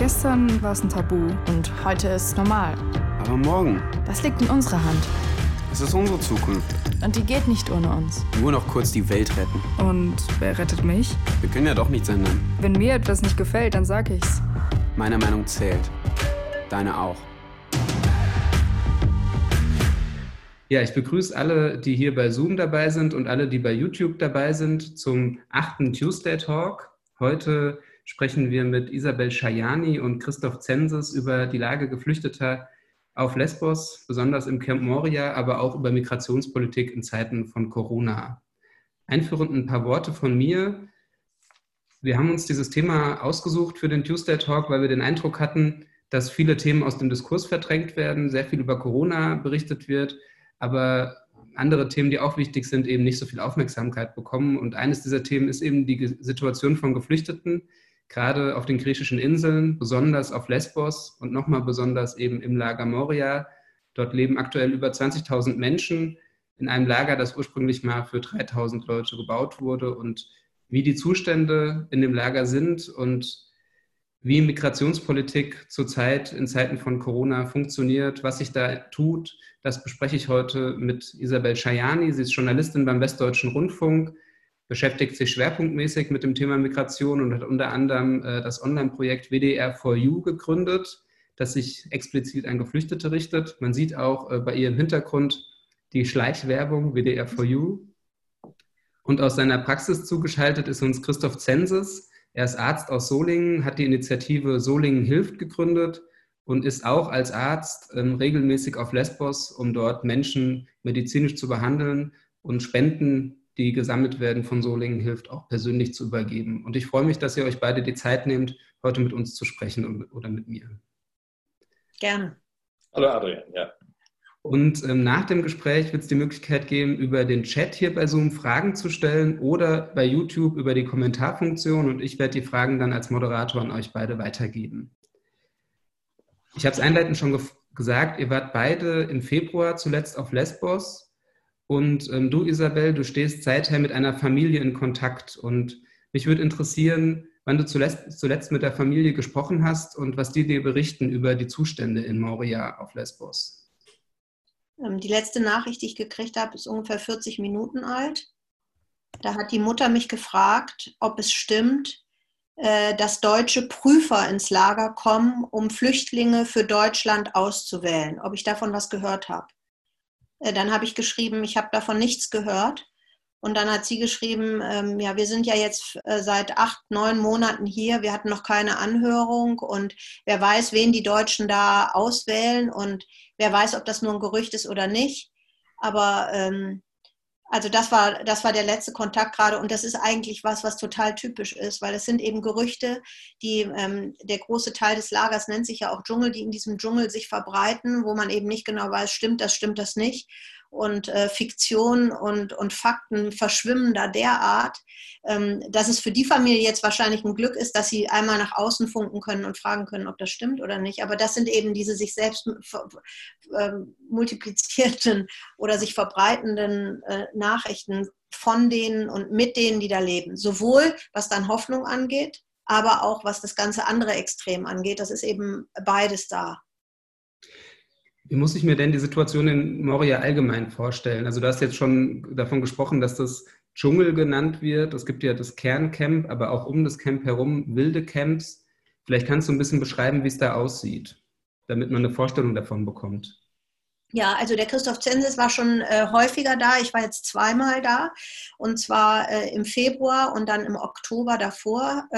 Gestern war es ein Tabu und heute ist es normal. Aber morgen? Das liegt in unserer Hand. Es ist unsere Zukunft. Und die geht nicht ohne uns. Nur noch kurz die Welt retten. Und wer rettet mich? Wir können ja doch nichts ändern. Wenn mir etwas nicht gefällt, dann sag ich's. Meine Meinung zählt. Deine auch. Ja, ich begrüße alle, die hier bei Zoom dabei sind und alle, die bei YouTube dabei sind, zum 8. Tuesday Talk. Heute sprechen wir mit Isabel Schayani und Christoph Zensen über die Lage Geflüchteter auf Lesbos, besonders im Camp Moria, aber auch über Migrationspolitik in Zeiten von Corona. Einführend ein paar Worte von mir. Wir haben uns dieses Thema ausgesucht für den Tuesday Talk, weil wir den Eindruck hatten, dass viele Themen aus dem Diskurs verdrängt werden, sehr viel über Corona berichtet wird, aber andere Themen, die auch wichtig sind, eben nicht so viel Aufmerksamkeit bekommen. Und eines dieser Themen ist eben die Situation von Geflüchteten, gerade auf den griechischen Inseln, besonders auf Lesbos und nochmal besonders eben im Lager Moria. Dort leben aktuell über 20.000 Menschen in einem Lager, das ursprünglich mal für 3.000 Leute gebaut wurde. Und wie die Zustände in dem Lager sind und wie Migrationspolitik zurzeit in Zeiten von Corona funktioniert, was sich da tut, das bespreche ich heute mit Isabel Schayani. Sie ist Journalistin beim Westdeutschen Rundfunk, beschäftigt sich schwerpunktmäßig mit dem Thema Migration und hat unter anderem das Online-Projekt WDR4U gegründet, das sich explizit an Geflüchtete richtet. Man sieht auch bei ihr im Hintergrund die Schleichwerbung WDR4U. Und aus seiner Praxis zugeschaltet ist uns Christoph Zensen. Er ist Arzt aus Solingen, hat die Initiative Solingen hilft gegründet und ist auch als Arzt regelmäßig auf Lesbos, um dort Menschen medizinisch zu behandeln und Spenden, die gesammelt werden von Solingen hilft, auch persönlich zu übergeben. Und ich freue mich, dass ihr euch beide die Zeit nehmt, heute mit uns zu sprechen oder mit mir. Gerne. Hallo Adrian, ja. Und nach dem Gespräch wird es die Möglichkeit geben, über den Chat hier bei Zoom Fragen zu stellen oder bei YouTube über die Kommentarfunktion. Und ich werde die Fragen dann als Moderator an euch beide weitergeben. Ich habe es einleitend schon gesagt, ihr wart beide im Februar zuletzt auf Lesbos. Und du, Isabel, du stehst seither mit einer Familie in Kontakt. Und mich würde interessieren, wann du zuletzt mit der Familie gesprochen hast und was die dir berichten über die Zustände in Moria auf Lesbos. Die letzte Nachricht, die ich gekriegt habe, ist ungefähr 40 Minuten alt. Da hat die Mutter mich gefragt, ob es stimmt, dass deutsche Prüfer ins Lager kommen, um Flüchtlinge für Deutschland auszuwählen, ob ich davon was gehört habe. Dann habe ich geschrieben, ich habe davon nichts gehört. Und dann hat sie geschrieben, ja, wir sind ja jetzt seit 8, 9 Monaten hier, wir hatten noch keine Anhörung und wer weiß, wen die Deutschen da auswählen und wer weiß, ob das nur ein Gerücht ist oder nicht. Aber also das war der letzte Kontakt gerade. Und das ist eigentlich was total typisch ist, weil es sind eben Gerüchte, die der große Teil des Lagers nennt sich ja auch Dschungel, die in diesem Dschungel sich verbreiten, wo man eben nicht genau weiß, stimmt das nicht. Und Fiktion und Fakten verschwimmen da derart, dass es für die Familie jetzt wahrscheinlich ein Glück ist, dass sie einmal nach außen funken können und fragen können, ob das stimmt oder nicht. Aber das sind eben diese sich selbst multiplizierten oder sich verbreitenden Nachrichten von denen und mit denen, die da leben. Sowohl, was dann Hoffnung angeht, aber auch, was das ganze andere Extrem angeht. Das ist eben beides da. Wie muss ich mir denn die Situation in Moria allgemein vorstellen? Also du hast jetzt schon davon gesprochen, dass das Dschungel genannt wird. Es gibt ja das Kerncamp, aber auch um das Camp herum wilde Camps. Vielleicht kannst du ein bisschen beschreiben, wie es da aussieht, damit man eine Vorstellung davon bekommt. Ja, also der Christoph Zensen war schon häufiger da. Ich war jetzt zweimal da und zwar im Februar und dann im Oktober davor.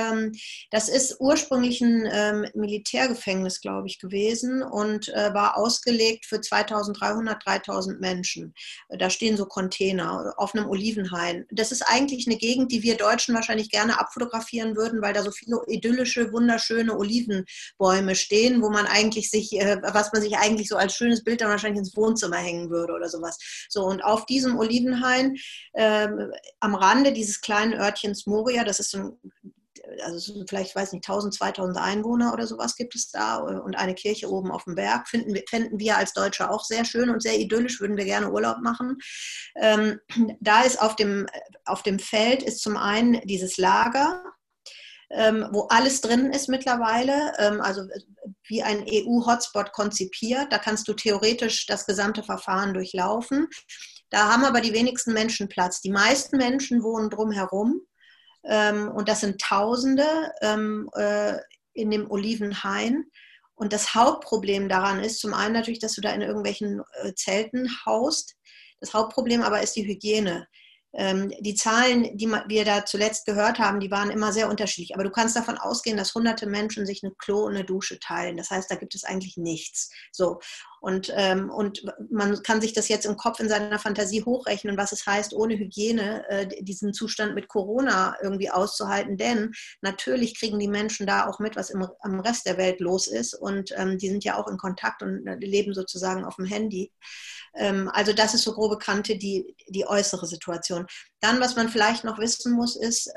Das ist ursprünglich ein Militärgefängnis, glaube ich, gewesen und war ausgelegt für 2.300, 3.000 Menschen. Da stehen so Container auf einem Olivenhain. Das ist eigentlich eine Gegend, die wir Deutschen wahrscheinlich gerne abfotografieren würden, weil da so viele idyllische, wunderschöne Olivenbäume stehen, wo man eigentlich was man sich eigentlich so als schönes Bild dann wahrscheinlich ins Wohnzimmer hängen würde oder sowas. So, und auf diesem Olivenhain am Rande dieses kleinen Örtchens Moria, das ist vielleicht, weiß nicht, 1.000, 2.000 Einwohner oder sowas gibt es da und eine Kirche oben auf dem Berg. Fänden wir als Deutsche auch sehr schön und sehr idyllisch, würden wir gerne Urlaub machen. Da ist auf dem Feld ist zum einen dieses Lager, wo alles drin ist mittlerweile, also wie ein EU-Hotspot konzipiert. Da kannst du theoretisch das gesamte Verfahren durchlaufen. Da haben aber die wenigsten Menschen Platz. Die meisten Menschen wohnen drumherum und das sind Tausende in dem Olivenhain. Und das Hauptproblem daran ist zum einen natürlich, dass du da in irgendwelchen Zelten haust. Das Hauptproblem aber ist die Hygiene. Die Zahlen, die wir da zuletzt gehört haben, die waren immer sehr unterschiedlich. Aber du kannst davon ausgehen, dass hunderte Menschen sich eine Klo und eine Dusche teilen. Das heißt, da gibt es eigentlich nichts. So. Und man kann sich das jetzt im Kopf in seiner Fantasie hochrechnen, was es heißt, ohne Hygiene diesen Zustand mit Corona irgendwie auszuhalten. Denn natürlich kriegen die Menschen da auch mit, was am Rest der Welt los ist. Und die sind ja auch in Kontakt und leben sozusagen auf dem Handy. Also das ist so grobe Kante die äußere Situation. Dann, was man vielleicht noch wissen muss, ist,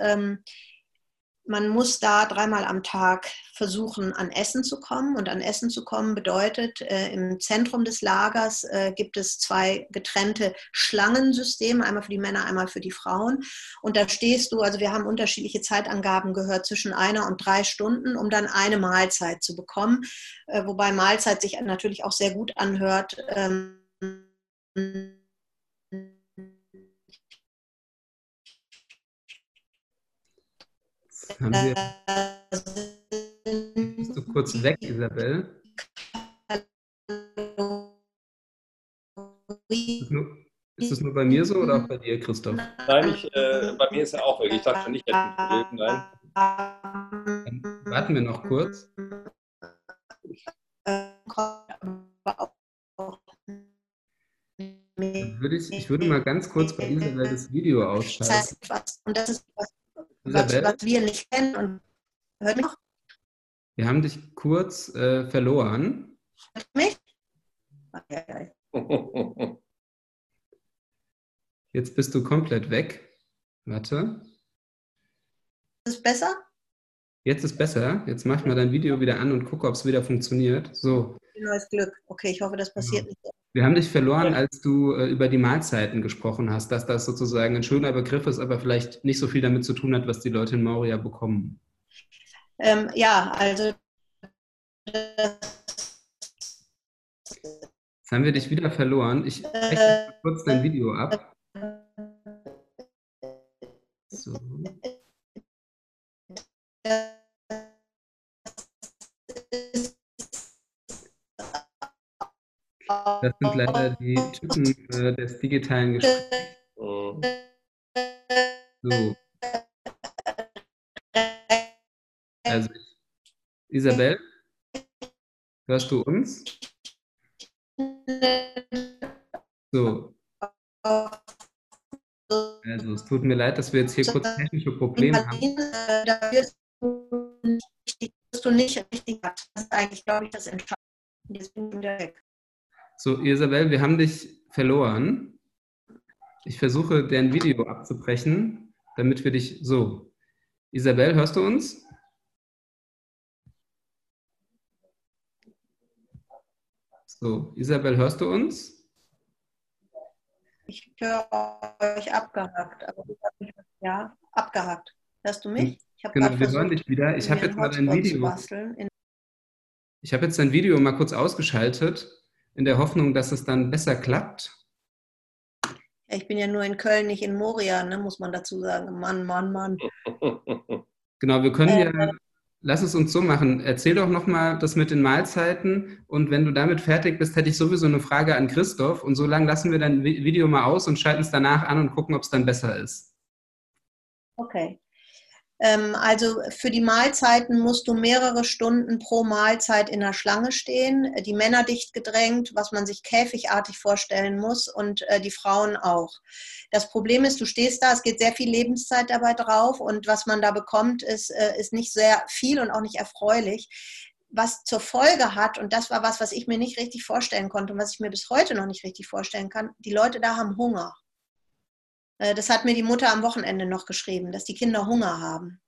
man muss da dreimal am Tag versuchen, an Essen zu kommen. Und an Essen zu kommen bedeutet, im Zentrum des Lagers gibt es zwei getrennte Schlangensysteme, einmal für die Männer, einmal für die Frauen. Und da stehst du, also wir haben unterschiedliche Zeitangaben gehört, zwischen 1 und 3 Stunden, um dann eine Mahlzeit zu bekommen. Wobei Mahlzeit sich natürlich auch sehr gut anhört, Bist du kurz weg, Isabel? Ist das nur bei mir so oder auch bei dir, Christoph? Nein, bei mir ist er auch weg. Ich dachte nicht, ich hätte ein Problem. Nein. Dann warten wir noch kurz. Ich würde mal ganz kurz bei Isabel das Video ausschalten. Und das ist was wir nicht kennen. Und hört mich noch? Wir haben dich kurz verloren. Hört mich? Jetzt bist du komplett weg. Warte. Ist es besser? Jetzt ist besser. Jetzt mach ich mal dein Video wieder an und gucke, ob es wieder funktioniert. So. Neues Glück. Okay, ich hoffe, das passiert nicht. Wir haben dich verloren, als du über die Mahlzeiten gesprochen hast, dass das sozusagen ein schöner Begriff ist, aber vielleicht nicht so viel damit zu tun hat, was die Leute in Moria bekommen. Ja, also... Jetzt haben wir dich wieder verloren. Ich breche kurz dein Video ab. So. Das sind leider die Typen des digitalen Gesprächs. Oh. So. Also, Isabel, hörst du uns? So. Also, es tut mir leid, dass wir jetzt hier kurz technische Probleme haben. Dafür wirst du nicht richtig. Das ist eigentlich, glaube ich, das Entscheidende. Jetzt bin ich wieder weg. So, Isabel, wir haben dich verloren. Ich versuche, dein Video abzubrechen, damit wir dich... So, Isabel, hörst du uns? So, Isabel, hörst du uns? Ich höre euch abgehackt. Aber ich habe mich, ja, abgehackt. Hörst du mich? Ich genau, wir hören dich wieder. Ich habe jetzt mal dein Video... Ich habe jetzt dein Video mal kurz ausgeschaltet. In der Hoffnung, dass es dann besser klappt? Ich bin ja nur in Köln, nicht in Moria, ne? Muss man dazu sagen. Mann, Mann, Mann. Genau, wir können ja, lass es uns so machen. Erzähl doch nochmal das mit den Mahlzeiten und wenn du damit fertig bist, hätte ich sowieso eine Frage an Christoph und so lange lassen wir dein Video mal aus und schalten es danach an und gucken, ob es dann besser ist. Okay. Also für die Mahlzeiten musst du mehrere Stunden pro Mahlzeit in der Schlange stehen, die Männer dicht gedrängt, was man sich käfigartig vorstellen muss und die Frauen auch. Das Problem ist, du stehst da, es geht sehr viel Lebenszeit dabei drauf und was man da bekommt, ist nicht sehr viel und auch nicht erfreulich. Was zur Folge hat, und das war was ich mir nicht richtig vorstellen konnte und was ich mir bis heute noch nicht richtig vorstellen kann, die Leute da haben Hunger. Das hat mir die Mutter am Wochenende noch geschrieben, dass die Kinder Hunger haben.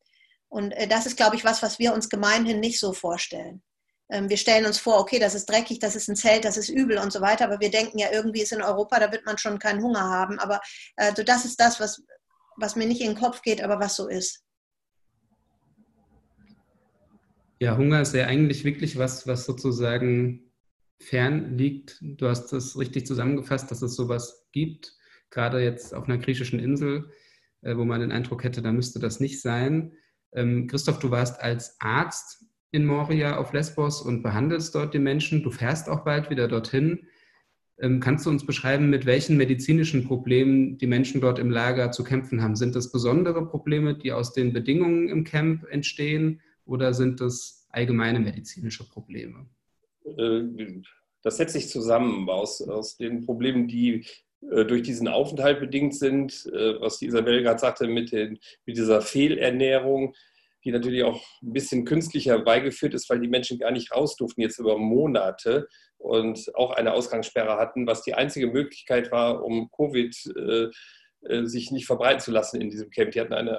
Und das ist, glaube ich, was wir uns gemeinhin nicht so vorstellen. Wir stellen uns vor, okay, das ist dreckig, das ist ein Zelt, das ist übel und so weiter, aber wir denken ja, irgendwie ist in Europa, da wird man schon keinen Hunger haben. Aber also das ist das, was mir nicht in den Kopf geht, aber was so ist. Ja, Hunger ist ja eigentlich wirklich was, was sozusagen fern liegt. Du hast das richtig zusammengefasst, dass es sowas gibt, gerade jetzt auf einer griechischen Insel, wo man den Eindruck hätte, da müsste das nicht sein. Christoph, du warst als Arzt in Moria auf Lesbos und behandelst dort die Menschen. Du fährst auch bald wieder dorthin. Kannst du uns beschreiben, mit welchen medizinischen Problemen die Menschen dort im Lager zu kämpfen haben? Sind das besondere Probleme, die aus den Bedingungen im Camp entstehen, oder sind das allgemeine medizinische Probleme? Das setzt sich zusammen aus den Problemen, die durch diesen Aufenthalt bedingt sind, was die Isabel gerade sagte, mit dieser Fehlernährung, die natürlich auch ein bisschen künstlich herbeigeführt ist, weil die Menschen gar nicht raus durften jetzt über Monate und auch eine Ausgangssperre hatten, was die einzige Möglichkeit war, um Covid sich nicht verbreiten zu lassen in diesem Camp. Die hatten eine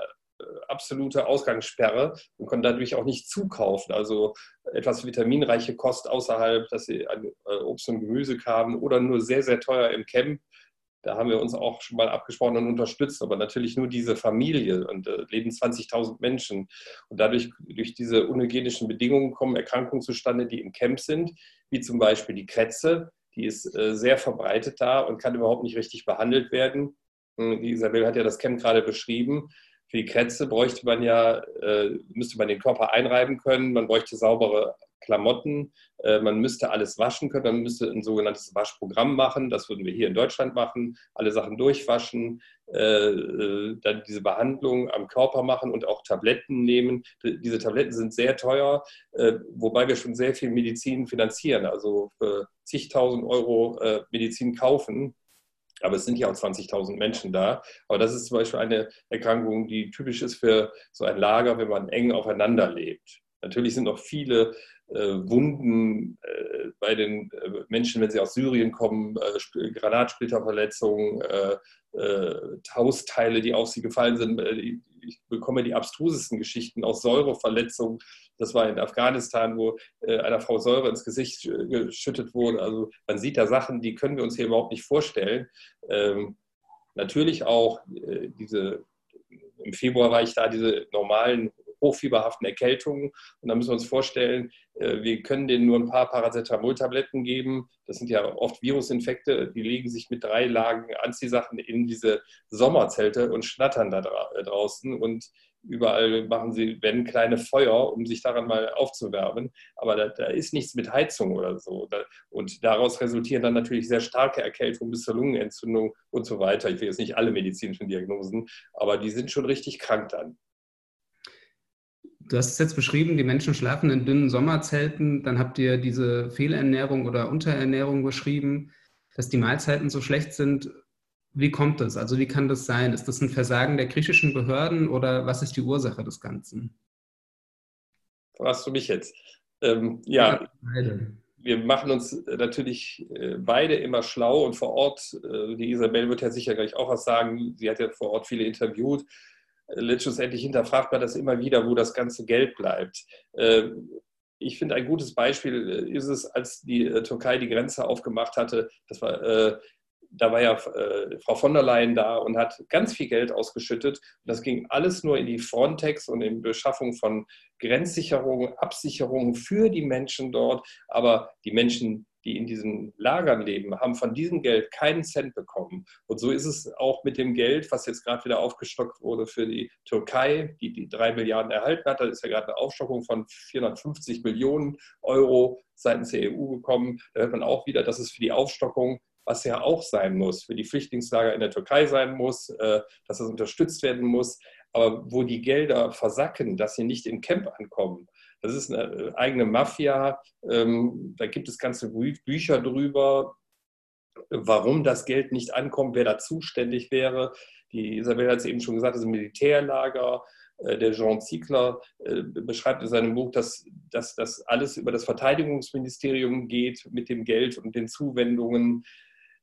absolute Ausgangssperre und konnten dadurch auch nicht zukaufen, also etwas vitaminreiche Kost außerhalb, dass sie an Obst und Gemüse kamen oder nur sehr, sehr teuer im Camp. Da haben wir uns auch schon mal abgesprochen und unterstützt, aber natürlich nur diese Familie, und leben 20.000 Menschen. Und dadurch, durch diese unhygienischen Bedingungen, kommen Erkrankungen zustande, die im Camp sind, wie zum Beispiel die Krätze, die ist sehr verbreitet da und kann überhaupt nicht richtig behandelt werden. Die Isabel hat ja das Camp gerade beschrieben. Für die Krätze bräuchte man ja, müsste man den Körper einreiben können, man bräuchte saubere Klamotten, man müsste alles waschen können, man müsste ein sogenanntes Waschprogramm machen, das würden wir hier in Deutschland machen, alle Sachen durchwaschen, dann diese Behandlung am Körper machen und auch Tabletten nehmen. Diese Tabletten sind sehr teuer, wobei wir schon sehr viel Medizin finanzieren, also für zigtausend Euro Medizin kaufen. Aber es sind ja auch 20.000 Menschen da. Aber das ist zum Beispiel eine Erkrankung, die typisch ist für so ein Lager, wenn man eng aufeinander lebt. Natürlich sind noch viele Wunden bei den Menschen, wenn sie aus Syrien kommen, Granatsplitterverletzungen, Hausteile, die auf sie gefallen sind. Ich bekomme die abstrusesten Geschichten aus Säureverletzungen. Das war in Afghanistan, wo einer Frau Säure ins Gesicht geschüttet wurde. Also man sieht da Sachen, die können wir uns hier überhaupt nicht vorstellen. Natürlich auch im Februar war ich da, diese normalen hochfieberhaften Erkältungen. Und da müssen wir uns vorstellen, wir können denen nur ein paar Paracetamol-Tabletten geben. Das sind ja oft Virusinfekte. Die legen sich mit 3 Lagen Anziehsachen in diese Sommerzelte und schnattern da draußen. Und überall machen sie, wenn, kleine Feuer, um sich daran mal aufzuwärmen. Aber da ist nichts mit Heizung oder so. Und daraus resultieren dann natürlich sehr starke Erkältungen bis zur Lungenentzündung und so weiter. Ich will jetzt nicht alle medizinischen Diagnosen, aber die sind schon richtig krank dann. Du hast es jetzt beschrieben, die Menschen schlafen in dünnen Sommerzelten. Dann habt ihr diese Fehlernährung oder Unterernährung beschrieben, dass die Mahlzeiten so schlecht sind. Wie kommt das? Also wie kann das sein? Ist das ein Versagen der griechischen Behörden oder was ist die Ursache des Ganzen? Fragst du mich jetzt? Ja, wir machen uns natürlich beide immer schlau und vor Ort, die Isabel wird ja sicher gleich auch was sagen, sie hat ja vor Ort viele interviewt. Letztendlich hinterfragt man das immer wieder, wo das ganze Geld bleibt. Ich finde, ein gutes Beispiel ist es, als die Türkei die Grenze aufgemacht hatte. Da war ja Frau von der Leyen da und hat ganz viel Geld ausgeschüttet. Das ging alles nur in die Frontex und in die Beschaffung von Grenzsicherungen, Absicherungen für die Menschen dort. Aber die Menschen, die in diesen Lagern leben, haben von diesem Geld keinen Cent bekommen. Und so ist es auch mit dem Geld, was jetzt gerade wieder aufgestockt wurde für die Türkei, die die 3 Milliarden erhalten hat. Da ist ja gerade eine Aufstockung von 450 Millionen Euro seitens der EU gekommen. Da hört man auch wieder, dass es für die Aufstockung, was ja auch sein muss, für die Flüchtlingslager in der Türkei sein muss, dass das unterstützt werden muss. Aber wo die Gelder versacken, dass sie nicht im Camp ankommen, das ist eine eigene Mafia, da gibt es ganze Bücher drüber, warum das Geld nicht ankommt, wer da zuständig wäre. Die Isabel hat es eben schon gesagt, das Militärlager, der Jean Ziegler beschreibt in seinem Buch, dass das alles über das Verteidigungsministerium geht mit dem Geld und den Zuwendungen.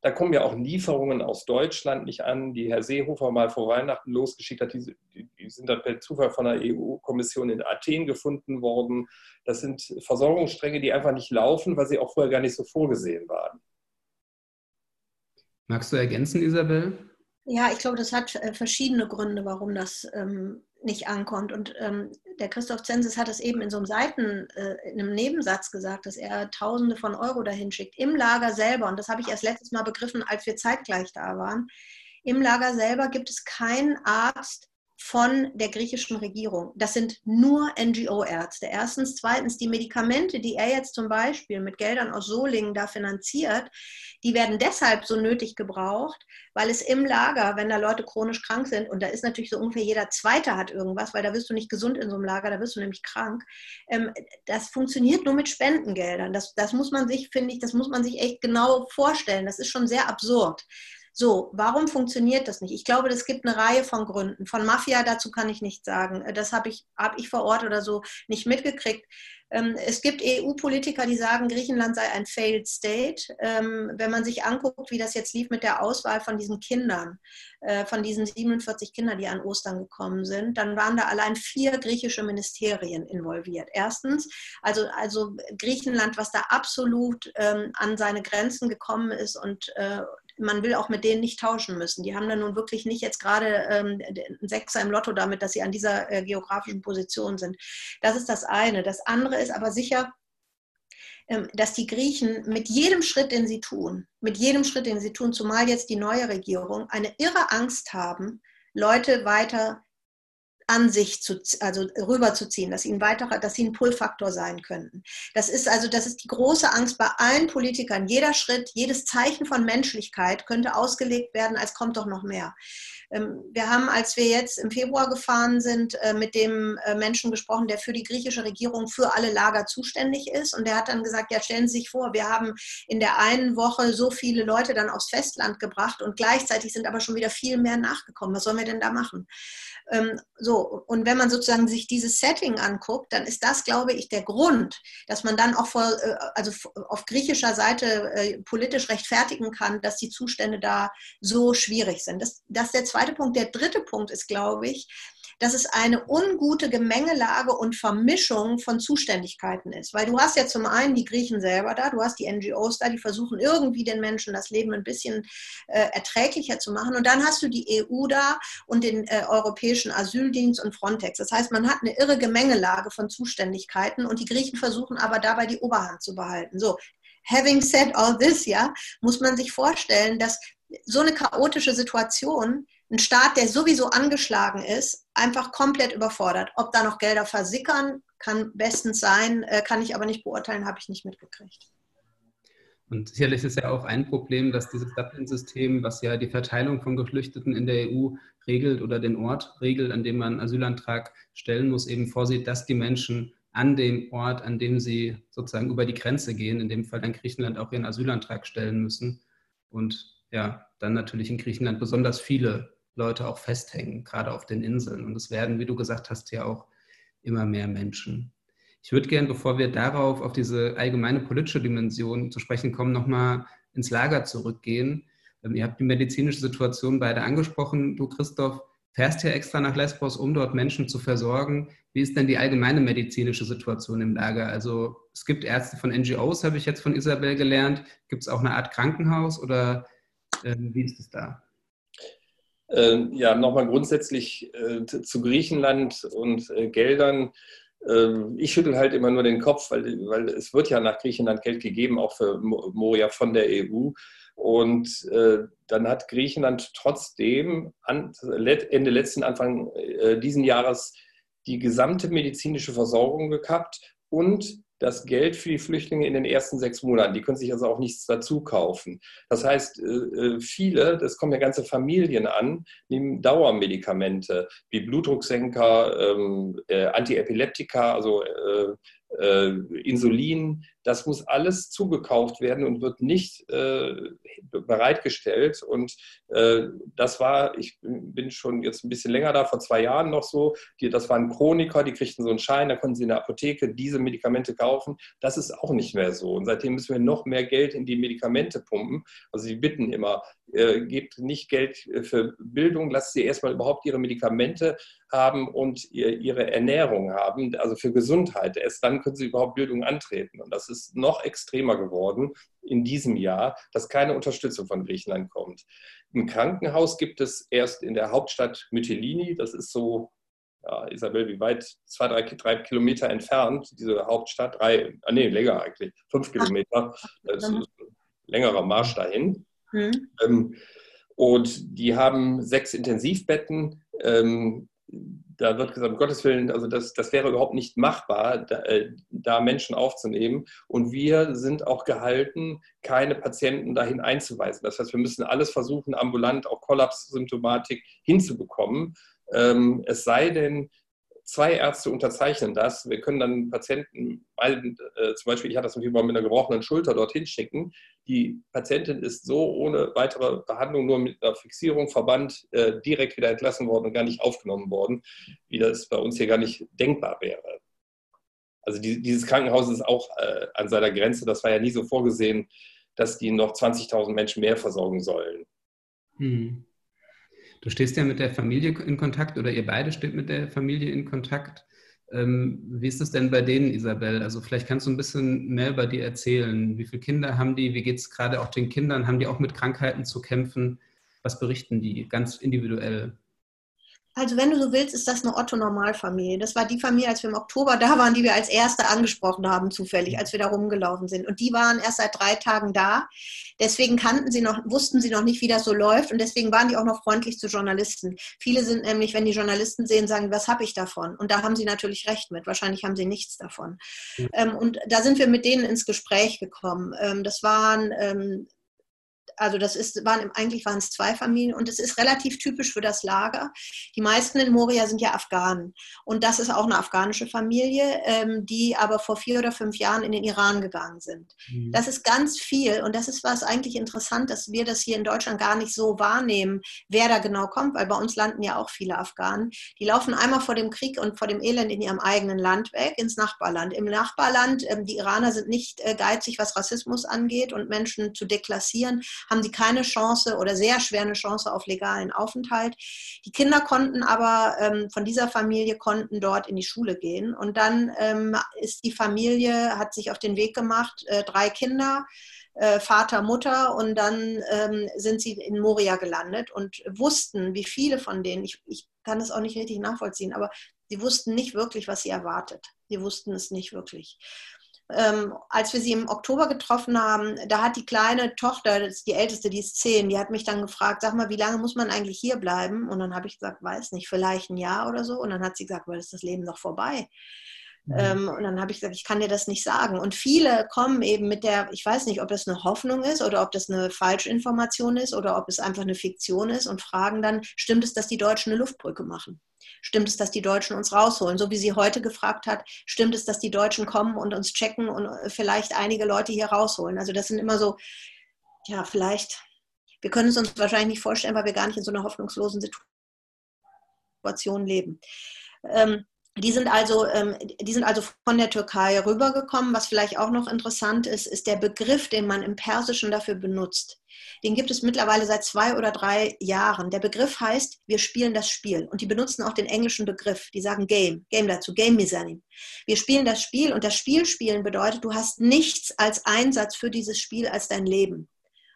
Da kommen ja auch Lieferungen aus Deutschland nicht an, die Herr Seehofer mal vor Weihnachten losgeschickt hat. Die sind dann per Zufall von der EU-Kommission in Athen gefunden worden. Das sind Versorgungsstränge, die einfach nicht laufen, weil sie auch vorher gar nicht so vorgesehen waren. Magst du ergänzen, Isabel? Ja, ich glaube, das hat verschiedene Gründe, warum das nicht ankommt. Und der Christoph Zensen hat es eben in so einem in einem Nebensatz gesagt, dass er Tausende von Euro dahin schickt, im Lager selber. Und das habe ich erst letztes Mal begriffen, als wir zeitgleich da waren. Im Lager selber gibt es keinen Arzt von der griechischen Regierung. Das sind nur NGO-Ärzte. Erstens. Zweitens, die Medikamente, die er jetzt zum Beispiel mit Geldern aus Solingen da finanziert, die werden deshalb so nötig gebraucht, weil es im Lager, wenn da Leute chronisch krank sind, und da ist natürlich so ungefähr jeder Zweite hat irgendwas, weil da wirst du nicht gesund in so einem Lager, da wirst du nämlich krank. Das funktioniert nur mit Spendengeldern. Das muss man sich, finde ich, das muss man sich echt genau vorstellen. Das ist schon sehr absurd. So, warum funktioniert das nicht? Ich glaube, es gibt eine Reihe von Gründen. Von Mafia dazu kann ich nichts sagen. Das habe ich vor Ort oder so nicht mitgekriegt. Es gibt EU-Politiker, die sagen, Griechenland sei ein failed state. Wenn man sich anguckt, wie das jetzt lief mit der Auswahl von diesen Kindern, von diesen 47 Kindern, die an Ostern gekommen sind, dann waren da allein 4 griechische Ministerien involviert. Erstens, also Griechenland, was da absolut an seine Grenzen gekommen ist, und man will auch mit denen nicht tauschen müssen. Die haben da nun wirklich nicht jetzt gerade einen Sechser im Lotto damit, dass sie an dieser geografischen Position sind. Das ist das eine. Das andere ist aber sicher, dass die Griechen mit jedem Schritt, den sie tun, zumal jetzt die neue Regierung, eine irre Angst haben, Leute weiter an sich rüberzuziehen, dass sie ein Pull-Faktor sein könnten. Das ist die große Angst bei allen Politikern. Jeder Schritt, jedes Zeichen von Menschlichkeit könnte ausgelegt werden, als kommt doch noch mehr. Wir haben, als wir jetzt im Februar gefahren sind, mit dem Menschen gesprochen, der für die griechische Regierung für alle Lager zuständig ist. Und der hat dann gesagt, ja, stellen Sie sich vor, wir haben in der einen Woche so viele Leute dann aufs Festland gebracht und gleichzeitig sind aber schon wieder viel mehr nachgekommen. Was sollen wir denn da machen? So, und wenn man sozusagen sich dieses Setting anguckt, dann ist das, glaube ich, der Grund, dass man dann auch auf griechischer Seite politisch rechtfertigen kann, dass die Zustände da so schwierig sind. Das ist der zweite Punkt. Der dritte Punkt ist, glaube ich, dass es eine ungute Gemengelage und Vermischung von Zuständigkeiten ist. Weil du hast ja zum einen die Griechen selber da, du hast die NGOs da, die versuchen irgendwie den Menschen das Leben ein bisschen erträglicher zu machen. Und dann hast du die EU da und den Europäischen Asyldienst und Frontex. Das heißt, man hat eine irre Gemengelage von Zuständigkeiten und die Griechen versuchen aber dabei die Oberhand zu behalten. So, having said all this, ja, muss man sich vorstellen, dass so eine chaotische Situation ein Staat, der sowieso angeschlagen ist, einfach komplett überfordert. Ob da noch Gelder versickern, kann bestens sein, kann ich aber nicht beurteilen, habe ich nicht mitgekriegt. Und sicherlich ist ja auch ein Problem, dass dieses Dublin-System, was ja die Verteilung von Geflüchteten in der EU regelt oder den Ort regelt, an dem man einen Asylantrag stellen muss, eben vorsieht, dass die Menschen an dem Ort, an dem sie sozusagen über die Grenze gehen, in dem Fall dann Griechenland, auch ihren Asylantrag stellen müssen. Und ja, dann natürlich in Griechenland besonders viele Leute auch festhängen, gerade auf den Inseln. Und es werden, wie du gesagt hast, ja auch immer mehr Menschen. Ich würde gerne, bevor wir darauf auf diese allgemeine politische Dimension zu sprechen kommen, nochmal ins Lager zurückgehen. Ihr habt die medizinische Situation beide angesprochen. Du, Christoph, fährst ja extra nach Lesbos, um dort Menschen zu versorgen. Wie ist denn die allgemeine medizinische Situation im Lager? Also es gibt Ärzte von NGOs, habe ich jetzt von Isabel gelernt. Gibt es auch eine Art Krankenhaus oder wie ist es da? Ja, nochmal grundsätzlich zu Griechenland und Geldern. Ich schüttel halt immer nur den Kopf, weil es wird ja nach Griechenland Geld gegeben, auch für Moria von der EU. Und dann hat Griechenland trotzdem Ende letzten, Anfang diesen Jahres die gesamte medizinische Versorgung gekappt und das Geld für die Flüchtlinge in den ersten 6 Monaten. Die können sich also auch nichts dazu kaufen. Das heißt, viele, das kommen ja ganze Familien an, nehmen Dauermedikamente wie Blutdrucksenker, Antiepileptika, also Insulin. Das muss alles zugekauft werden und wird nicht bereitgestellt. Und das war, ich bin schon jetzt ein bisschen länger da, vor 2 Jahren noch so, das waren Chroniker, die kriegten so einen Schein, da konnten sie in der Apotheke diese Medikamente kaufen. Das ist auch nicht mehr so. Und seitdem müssen wir noch mehr Geld in die Medikamente pumpen. Also sie bitten immer, gebt nicht Geld für Bildung, lasst sie erstmal überhaupt ihre Medikamente haben und ihre Ernährung haben, also für Gesundheit. Erst dann können sie überhaupt Bildung antreten. Und das ist noch extremer geworden in diesem Jahr, dass keine Unterstützung von Griechenland kommt. Ein Krankenhaus gibt es erst in der Hauptstadt Mytilini. Das ist so Isabel, wie weit? 2-3 Kilometer entfernt, diese Hauptstadt, länger eigentlich, 5 Kilometer, das ist ein längerer Marsch dahin. Und die haben 6 Intensivbetten. Da wird gesagt, um Gottes Willen, also das wäre überhaupt nicht machbar, da Menschen aufzunehmen. Und wir sind auch gehalten, keine Patienten dahin einzuweisen. Das heißt, wir müssen alles versuchen, ambulant auch Kollapssymptomatik hinzubekommen. Es sei denn, 2 Ärzte unterzeichnen das. Wir können dann Patienten, zum Beispiel, ich hatte das mit einer gebrochenen Schulter dorthin schicken. Die Patientin ist so ohne weitere Behandlung, nur mit einer Fixierung, Verband, direkt wieder entlassen worden und gar nicht aufgenommen worden, wie das bei uns hier gar nicht denkbar wäre. Also dieses Krankenhaus ist auch an seiner Grenze. Das war ja nie so vorgesehen, dass die noch 20.000 Menschen mehr versorgen sollen. Hm. Du stehst ja mit der Familie in Kontakt, oder ihr beide steht mit der Familie in Kontakt. Wie ist es denn bei denen, Isabel? Also vielleicht kannst du ein bisschen mehr über die erzählen. Wie viele Kinder haben die? Wie geht es gerade auch den Kindern? Haben die auch mit Krankheiten zu kämpfen? Was berichten die ganz individuell? Also wenn du so willst, ist das eine Otto-Normalfamilie. Das war die Familie, als wir im Oktober da waren, die wir als erste angesprochen haben, zufällig, als wir da rumgelaufen sind. Und die waren erst seit 3 Tagen da. Deswegen wussten sie noch nicht, wie das so läuft. Und deswegen waren die auch noch freundlich zu Journalisten. Viele sind nämlich, wenn die Journalisten sehen, sagen, was habe ich davon? Und da haben sie natürlich recht mit. Wahrscheinlich haben sie nichts davon. Mhm. Und da sind wir mit denen ins Gespräch gekommen. Eigentlich waren es 2 Familien, und es ist relativ typisch für das Lager. Die meisten in Moria sind ja Afghanen, und das ist auch eine afghanische Familie, die aber vor 4 oder 5 Jahren in den Iran gegangen sind. Mhm. Das ist ganz viel, und das ist was eigentlich interessant, dass wir das hier in Deutschland gar nicht so wahrnehmen, wer da genau kommt, weil bei uns landen ja auch viele Afghanen. Die laufen einmal vor dem Krieg und vor dem Elend in ihrem eigenen Land weg, ins Nachbarland. Im Nachbarland, die Iraner sind nicht geizig, was Rassismus angeht und Menschen zu deklassieren, haben sie keine Chance oder sehr schwer eine Chance auf legalen Aufenthalt. Die Kinder konnten aber von dieser Familie dort in die Schule gehen. Und dann hat sich auf den Weg gemacht, 3 Kinder, Vater, Mutter, und dann sind sie in Moria gelandet und wussten, wie viele von denen, ich kann das auch nicht richtig nachvollziehen, aber sie wussten nicht wirklich, was sie erwartet. Sie wussten es nicht wirklich. Als wir sie im Oktober getroffen haben, da hat die kleine Tochter, das ist die älteste, die ist 10, die hat mich dann gefragt, sag mal, wie lange muss man eigentlich hier bleiben? Und dann habe ich gesagt, weiß nicht, vielleicht ein Jahr oder so. Und dann hat sie gesagt, weil ist das Leben doch vorbei. Und dann habe ich gesagt, ich kann dir das nicht sagen. Und viele kommen eben mit ich weiß nicht, ob das eine Hoffnung ist oder ob das eine Falschinformation ist oder ob es einfach eine Fiktion ist, und fragen dann, stimmt es, dass die Deutschen eine Luftbrücke machen? Stimmt es, dass die Deutschen uns rausholen? So wie sie heute gefragt hat, stimmt es, dass die Deutschen kommen und uns checken und vielleicht einige Leute hier rausholen? Also das sind immer so, ja, vielleicht, wir können es uns wahrscheinlich nicht vorstellen, weil wir gar nicht in so einer hoffnungslosen Situation leben. Die sind also von der Türkei rübergekommen. Was vielleicht auch noch interessant ist, ist der Begriff, den man im Persischen dafür benutzt. Den gibt es mittlerweile seit 2 oder 3 Jahren. Der Begriff heißt, wir spielen das Spiel. Und die benutzen auch den englischen Begriff. Die sagen Game dazu, Game Mizanim. Wir spielen das Spiel, und das Spiel spielen bedeutet, du hast nichts als Einsatz für dieses Spiel als dein Leben.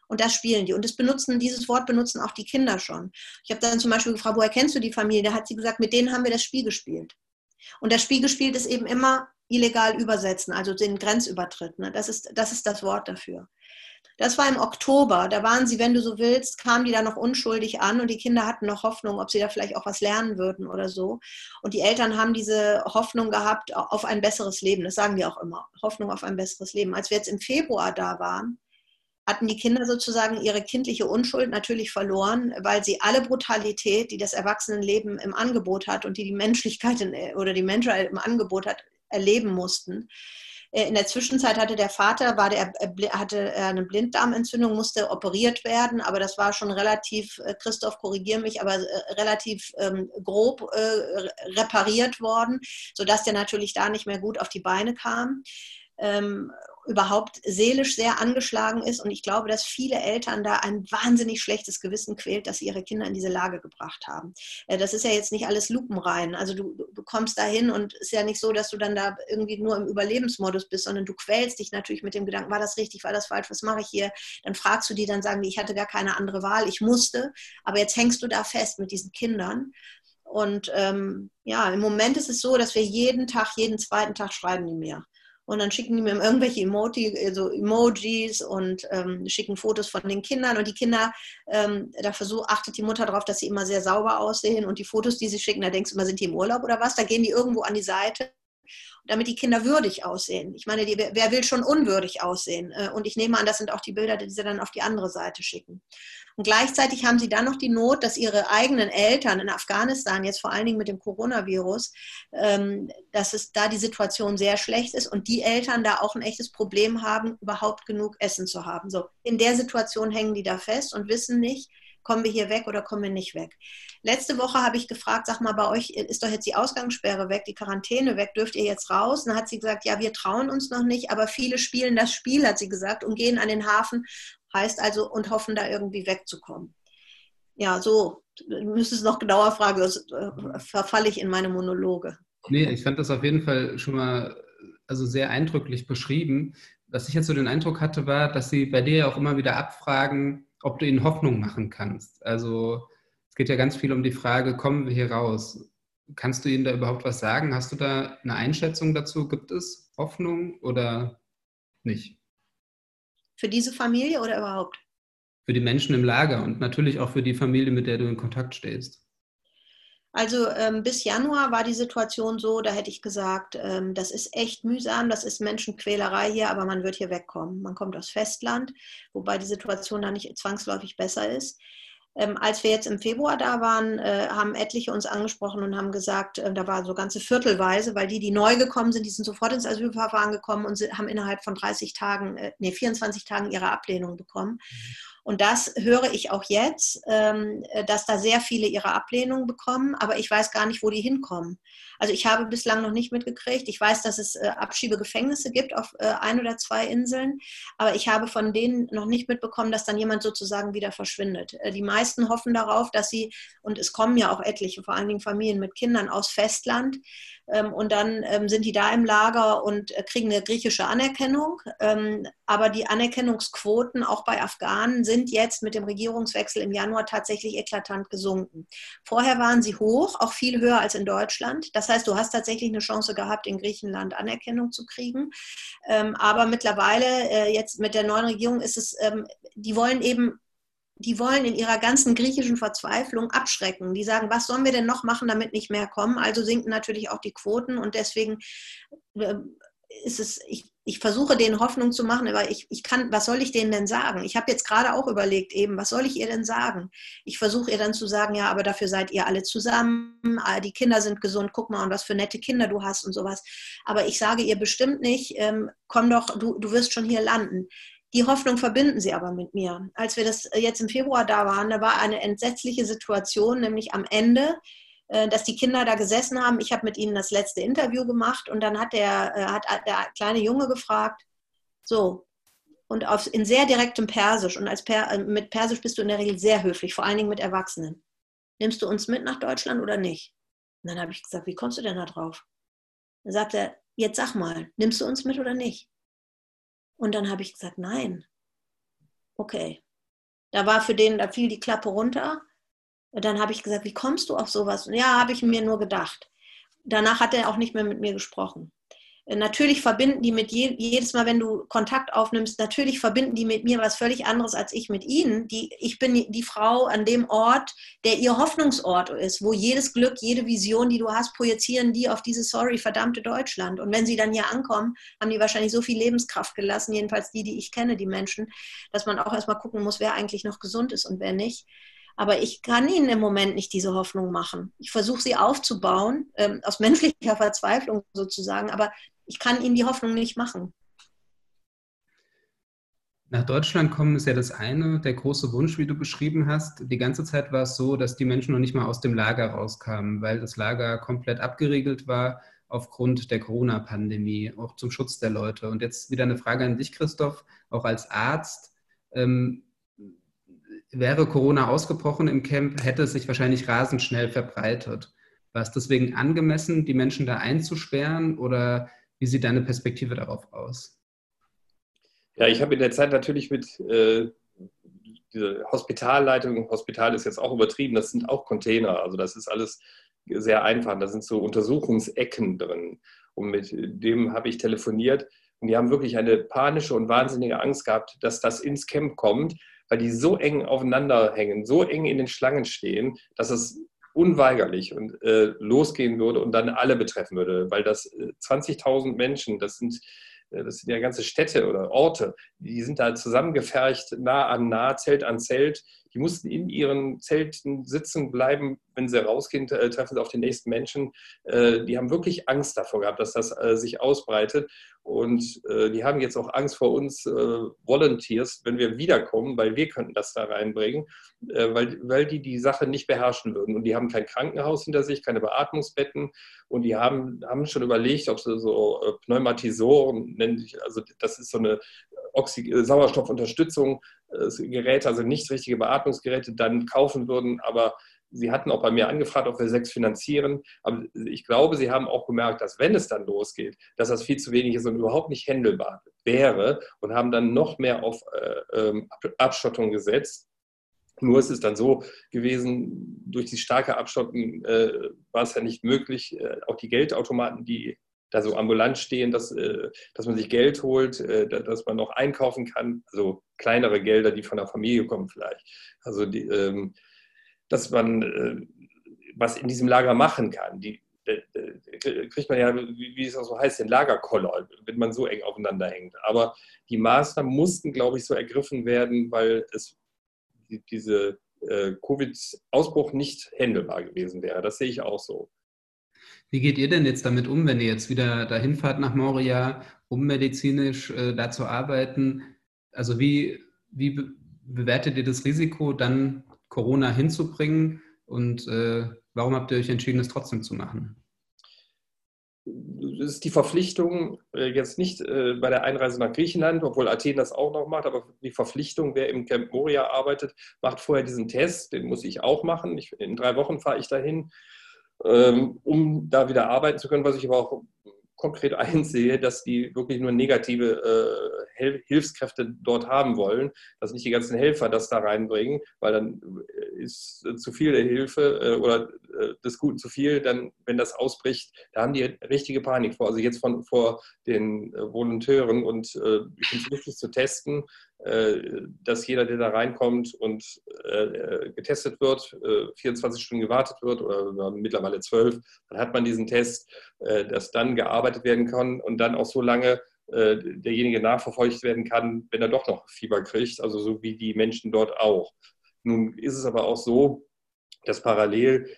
Und das spielen die. Und dieses Wort benutzen auch die Kinder schon. Ich habe dann zum Beispiel gefragt, woher kennst du die Familie? Da hat sie gesagt, mit denen haben wir das Spiel gespielt. Und das Spiel gespielt ist eben immer illegal übersetzen, also den Grenzübertritt. Ne? Das ist das Wort dafür. Das war im Oktober. Da waren sie, wenn du so willst, kamen die da noch unschuldig an, und die Kinder hatten noch Hoffnung, ob sie da vielleicht auch was lernen würden oder so. Und die Eltern haben diese Hoffnung gehabt auf ein besseres Leben. Das sagen die auch immer, Hoffnung auf ein besseres Leben. Als wir jetzt im Februar da waren, hatten die Kinder sozusagen ihre kindliche Unschuld natürlich verloren, weil sie alle Brutalität, die das Erwachsenenleben im Angebot hat und die die Menschlichkeit oder die Menschheit im Angebot hat, erleben mussten. In der Zwischenzeit hatte der Vater hatte eine Blinddarmentzündung, musste operiert werden, aber das war schon relativ, Christoph, korrigiere mich, aber relativ grob repariert worden, sodass der natürlich da nicht mehr gut auf die Beine kam. Überhaupt seelisch sehr angeschlagen ist, und ich glaube, dass viele Eltern da ein wahnsinnig schlechtes Gewissen quält, dass sie ihre Kinder in diese Lage gebracht haben. Das ist ja jetzt nicht alles lupenrein. Also du kommst da hin, und es ist ja nicht so, dass du dann da irgendwie nur im Überlebensmodus bist, sondern du quälst dich natürlich mit dem Gedanken, war das richtig, war das falsch, was mache ich hier? Dann fragst du die, dann sagen die, ich hatte gar keine andere Wahl, ich musste, aber jetzt hängst du da fest mit diesen Kindern. Und ja, im Moment ist es so, dass wir jeden Tag, jeden zweiten Tag schreiben die mir. Und dann schicken die mir irgendwelche Emojis und schicken Fotos von den Kindern. Und die Kinder, da achtet die Mutter darauf, dass sie immer sehr sauber aussehen. Und die Fotos, die sie schicken, da denkst du immer, sind die im Urlaub oder was? Da gehen die irgendwo an die Seite, damit die Kinder würdig aussehen. Ich meine, wer will schon unwürdig aussehen? Und ich nehme an, das sind auch die Bilder, die sie dann auf die andere Seite schicken. Und gleichzeitig haben sie dann noch die Not, dass ihre eigenen Eltern in Afghanistan, jetzt vor allen Dingen mit dem Coronavirus, dass es da die Situation sehr schlecht ist und die Eltern da auch ein echtes Problem haben, überhaupt genug Essen zu haben. So, in der Situation hängen die da fest und wissen nicht, kommen wir hier weg oder kommen wir nicht weg? Letzte Woche habe ich gefragt, sag mal, bei euch ist doch jetzt die Ausgangssperre weg, die Quarantäne weg, dürft ihr jetzt raus? Und dann hat sie gesagt, ja, wir trauen uns noch nicht, aber viele spielen das Spiel, hat sie gesagt, und gehen an den Hafen, heißt also, und hoffen, da irgendwie wegzukommen. Ja, so, du müsstest noch genauer fragen, sonst verfalle ich in meine Monologe. Nee, ich fand das auf jeden Fall schon mal also sehr eindrücklich beschrieben. Was ich jetzt so den Eindruck hatte, war, dass sie bei dir auch immer wieder abfragen, ob du ihnen Hoffnung machen kannst. Also es geht ja ganz viel um die Frage, kommen wir hier raus? Kannst du ihnen da überhaupt was sagen? Hast du da eine Einschätzung dazu? Gibt es Hoffnung oder nicht? Für diese Familie oder überhaupt? Für die Menschen im Lager und natürlich auch für die Familie, mit der du in Kontakt stehst. Also bis Januar war die Situation so, da hätte ich gesagt, das ist echt mühsam, das ist Menschenquälerei hier, aber man wird hier wegkommen. Man kommt aus Festland, wobei die Situation da nicht zwangsläufig besser ist. Als wir jetzt im Februar da waren, haben etliche uns angesprochen und haben gesagt, da war so ganze Viertelweise, weil die neu gekommen sind, die sind sofort ins Asylverfahren gekommen und haben innerhalb von 24 Tagen ihre Ablehnung bekommen. Mhm. Und das höre ich auch jetzt, dass da sehr viele ihre Ablehnung bekommen, aber ich weiß gar nicht, wo die hinkommen. Also ich habe bislang noch nicht mitgekriegt. Ich weiß, dass es Abschiebegefängnisse gibt auf ein oder zwei Inseln, aber ich habe von denen noch nicht mitbekommen, dass dann jemand sozusagen wieder verschwindet. Die meisten hoffen darauf, dass sie, und es kommen ja auch etliche, vor allen Dingen Familien mit Kindern aus Festland, und dann sind die da im Lager und kriegen eine griechische Anerkennung. Aber die Anerkennungsquoten auch bei Afghanen sind jetzt mit dem Regierungswechsel im Januar tatsächlich eklatant gesunken. Vorher waren sie hoch, auch viel höher als in Deutschland. Das heißt, du hast tatsächlich eine Chance gehabt, in Griechenland Anerkennung zu kriegen. Aber mittlerweile, jetzt mit der neuen Regierung, ist es, die wollen in ihrer ganzen griechischen Verzweiflung abschrecken. Die sagen, was sollen wir denn noch machen, damit nicht mehr kommen? Also sinken natürlich auch die Quoten und deswegen ist es, ich versuche denen Hoffnung zu machen, aber ich kann, was soll ich denen denn sagen? Ich habe jetzt gerade auch überlegt eben, was soll ich ihr denn sagen? Ich versuche ihr dann zu sagen, ja, aber dafür seid ihr alle zusammen, die Kinder sind gesund, guck mal, und was für nette Kinder du hast und sowas. Aber ich sage ihr bestimmt nicht, komm doch, du wirst schon hier landen. Die Hoffnung verbinden sie aber mit mir. Als wir das jetzt im Februar da waren, da war eine entsetzliche Situation, nämlich am Ende, dass die Kinder da gesessen haben. Ich habe mit ihnen das letzte Interview gemacht und dann hat der kleine Junge gefragt, so, und in sehr direktem Persisch, und mit Persisch bist du in der Regel sehr höflich, vor allen Dingen mit Erwachsenen. Nimmst du uns mit nach Deutschland oder nicht? Und dann habe ich gesagt, wie kommst du denn da drauf? Dann sagt er, jetzt sag mal, nimmst du uns mit oder nicht? Und dann habe ich gesagt, nein. Okay. Da fiel die Klappe runter. Und dann habe ich gesagt, wie kommst du auf sowas? Und ja, habe ich mir nur gedacht. Danach hat er auch nicht mehr mit mir gesprochen. Natürlich verbinden die jedes Mal, wenn du Kontakt aufnimmst, natürlich verbinden die mit mir was völlig anderes als ich mit ihnen. Ich bin die Frau an dem Ort, der ihr Hoffnungsort ist, wo jedes Glück, jede Vision, die du hast, projizieren die auf dieses, sorry, verdammte Deutschland. Und wenn sie dann hier ankommen, haben die wahrscheinlich so viel Lebenskraft gelassen, jedenfalls die ich kenne, die Menschen, dass man auch erstmal gucken muss, wer eigentlich noch gesund ist und wer nicht. Aber ich kann ihnen im Moment nicht diese Hoffnung machen. Ich versuche sie aufzubauen, aus menschlicher Verzweiflung sozusagen, aber ich kann ihnen die Hoffnung nicht machen. Nach Deutschland kommen ist ja das eine, der große Wunsch, wie du beschrieben hast. Die ganze Zeit war es so, dass die Menschen noch nicht mal aus dem Lager rauskamen, weil das Lager komplett abgeriegelt war aufgrund der Corona-Pandemie, auch zum Schutz der Leute. Und jetzt wieder eine Frage an dich, Christoph, auch als Arzt. Wäre Corona ausgebrochen im Camp, hätte es sich wahrscheinlich rasend schnell verbreitet. War es deswegen angemessen, die Menschen da einzusperren, oder wie sieht deine Perspektive darauf aus? Ja, ich habe in der Zeit natürlich mit dieser Hospitalleitung, Hospital ist jetzt auch übertrieben, das sind auch Container, also das ist alles sehr einfach. Da sind so Untersuchungsecken drin. Und mit dem habe ich telefoniert. Und die haben wirklich eine panische und wahnsinnige Angst gehabt, dass das ins Camp kommt, weil die so eng aufeinander hängen, so eng in den Schlangen stehen, dass es unweigerlich und losgehen würde und dann alle betreffen würde. Weil das 20.000 Menschen, das sind ja ganze Städte oder Orte, die sind da zusammengefercht, nah an nah, Zelt an Zelt. Die mussten in ihren Zelten sitzen bleiben, wenn sie rausgehen, treffen sie auf den nächsten Menschen. Die haben wirklich Angst davor gehabt, dass das sich ausbreitet. Und die haben jetzt auch Angst vor uns Volunteers, wenn wir wiederkommen, weil wir könnten das da reinbringen, weil die Sache nicht beherrschen würden. Und die haben kein Krankenhaus hinter sich, keine Beatmungsbetten. Und die haben schon überlegt, ob sie so Pneumatisoren nennen sich, also das ist so eine Sauerstoffunterstützung, Geräte, also nicht richtige Beatmungsgeräte, dann kaufen würden. Aber sie hatten auch bei mir angefragt, ob wir 6 finanzieren. Aber ich glaube, sie haben auch gemerkt, dass wenn es dann losgeht, dass das viel zu wenig ist und überhaupt nicht handelbar wäre und haben dann noch mehr auf Abschottung gesetzt. Nur ist es dann so gewesen, durch die starke Abschottung war es ja nicht möglich, auch die Geldautomaten, die da so ambulant stehen, dass man sich Geld holt, dass man noch einkaufen kann, also kleinere Gelder, die von der Familie kommen vielleicht. Also dass man was in diesem Lager machen kann. Kriegt man ja, wie es auch so heißt, den Lagerkoller, wenn man so eng aufeinander hängt. Aber die Maßnahmen mussten, glaube ich, so ergriffen werden, weil diese Covid-Ausbruch nicht handelbar gewesen wäre. Das sehe ich auch so. Wie geht ihr denn jetzt damit um, wenn ihr jetzt wieder dahin fahrt nach Moria, um medizinisch da zu arbeiten? Also wie bewertet ihr das Risiko, dann Corona hinzubringen und warum habt ihr euch entschieden, es trotzdem zu machen? Das ist die Verpflichtung, jetzt nicht bei der Einreise nach Griechenland, obwohl Athen das auch noch macht, aber die Verpflichtung, wer im Camp Moria arbeitet, macht vorher diesen Test, den muss ich auch machen. In 3 Wochen fahre ich dahin, um da wieder arbeiten zu können, was ich aber auch konkret einsehe, dass die wirklich nur negative Hilfskräfte dort haben wollen, dass nicht die ganzen Helfer das da reinbringen, weil dann ist zu viel der Hilfe oder des Guten zu viel, dann, wenn das ausbricht, da haben die richtige Panik vor. Also jetzt vor den Volonteuren und ich finde es wichtig zu testen, dass jeder, der da reinkommt und getestet wird, 24 Stunden gewartet wird oder mittlerweile 12, dann hat man diesen Test, dass dann gearbeitet werden kann und dann auch so lange derjenige nachverfolgt werden kann, wenn er doch noch Fieber kriegt, also so wie die Menschen dort auch. Nun ist es aber auch so, dass parallel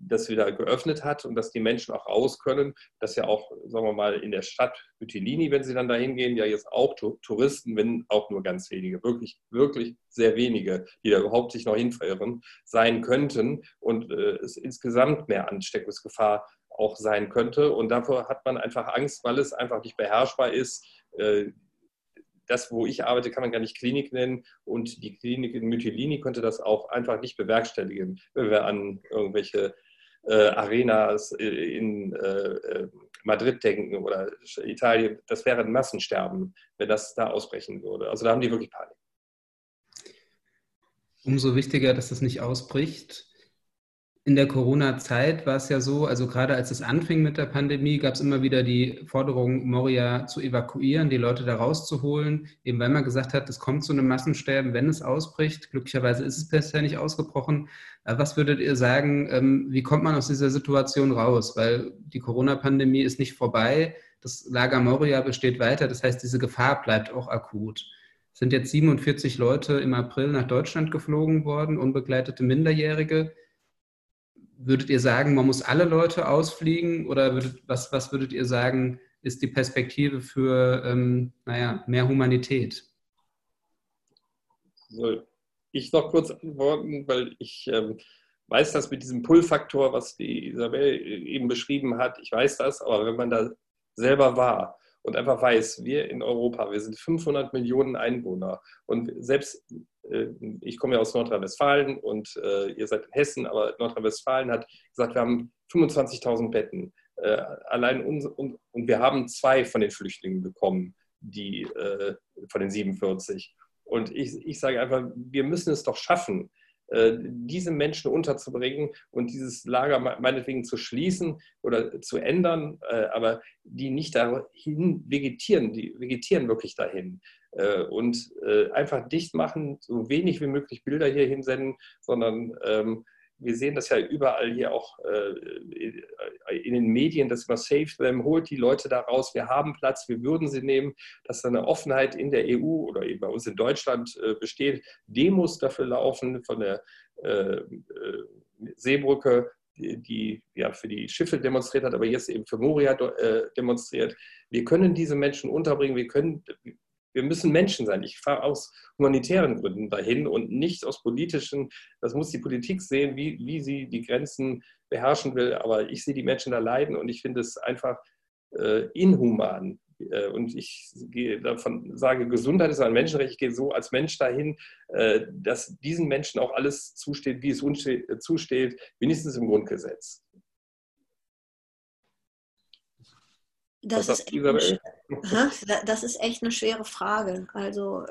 das wieder geöffnet hat und dass die Menschen auch raus können, dass ja auch, sagen wir mal, in der Stadt Mytilini, wenn sie dann dahin gehen, ja jetzt auch Touristen, wenn auch nur ganz wenige, wirklich, wirklich sehr wenige, die da überhaupt sich noch hinverirren, sein könnten und es insgesamt mehr Ansteckungsgefahr auch sein könnte. Und davor hat man einfach Angst, weil es einfach nicht beherrschbar ist. Das, wo ich arbeite, kann man gar nicht Klinik nennen und die Klinik in Mytilini könnte das auch einfach nicht bewerkstelligen, wenn wir an irgendwelche Arenas in Madrid denken oder Italien. Das wäre ein Massensterben, wenn das da ausbrechen würde. Also da haben die wirklich Panik. Umso wichtiger, dass das nicht ausbricht. In der Corona-Zeit war es ja so, also gerade als es anfing mit der Pandemie, gab es immer wieder die Forderung, Moria zu evakuieren, die Leute da rauszuholen, eben weil man gesagt hat, es kommt zu einem Massensterben, wenn es ausbricht. Glücklicherweise ist es bisher nicht ausgebrochen. Was würdet ihr sagen, wie kommt man aus dieser Situation raus? Weil die Corona-Pandemie ist nicht vorbei, das Lager Moria besteht weiter, das heißt, diese Gefahr bleibt auch akut. Es sind jetzt 47 Leute im April nach Deutschland geflogen worden, unbegleitete Minderjährige. Würdet ihr sagen, man muss alle Leute ausfliegen oder was würdet ihr sagen, ist die Perspektive für mehr Humanität? Soll ich noch kurz antworten, weil ich weiß das mit diesem Pull-Faktor, was die Isabel eben beschrieben hat, ich weiß das, aber wenn man da selber war und einfach weiß, wir in Europa, wir sind 500 Millionen Einwohner und selbst ich komme ja aus Nordrhein-Westfalen und ihr seid in Hessen, aber Nordrhein-Westfalen hat gesagt, wir haben 25.000 Betten. Allein und wir haben 2 von den Flüchtlingen bekommen, die von den 47. Und ich sage einfach, wir müssen es doch schaffen, diese Menschen unterzubringen und dieses Lager meinetwegen zu schließen oder zu ändern, aber die nicht dahin vegetieren, die vegetieren wirklich dahin. Und einfach dicht machen, so wenig wie möglich Bilder hier hinsenden, sondern wir sehen das ja überall hier auch in den Medien, dass man save them, holt die Leute da raus, wir haben Platz, wir würden sie nehmen, dass da eine Offenheit in der EU oder eben bei uns in Deutschland besteht, Demos dafür laufen von der Seebrücke, die ja für die Schiffe demonstriert hat, aber jetzt eben für Moria demonstriert. Wir können diese Menschen unterbringen, wir müssen Menschen sein. Ich fahre aus humanitären Gründen dahin und nicht aus politischen. Das muss die Politik sehen, wie sie die Grenzen beherrschen will. Aber ich sehe die Menschen da leiden und ich finde es einfach inhuman. Und ich gehe davon, sage, Gesundheit ist ein Menschenrecht. Ich gehe so als Mensch dahin, dass diesen Menschen auch alles zusteht, wie es uns zusteht, wenigstens im Grundgesetz. Das ist echt eine schwere Frage. Also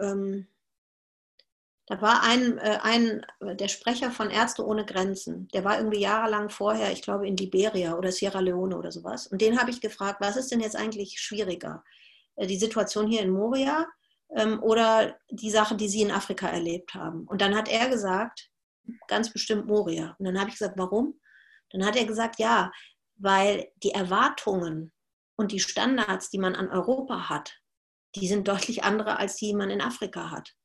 da war der Sprecher von Ärzte ohne Grenzen, der war irgendwie jahrelang vorher, ich glaube in Liberia oder Sierra Leone oder sowas. Und den habe ich gefragt, was ist denn jetzt eigentlich schwieriger? Die Situation hier in Moria oder die Sache, die Sie in Afrika erlebt haben? Und dann hat er gesagt, ganz bestimmt Moria. Und dann habe ich gesagt, warum? Dann hat er gesagt, ja, weil die Erwartungen und die Standards, die man an Europa hat, die sind deutlich andere, als die man in Afrika hat.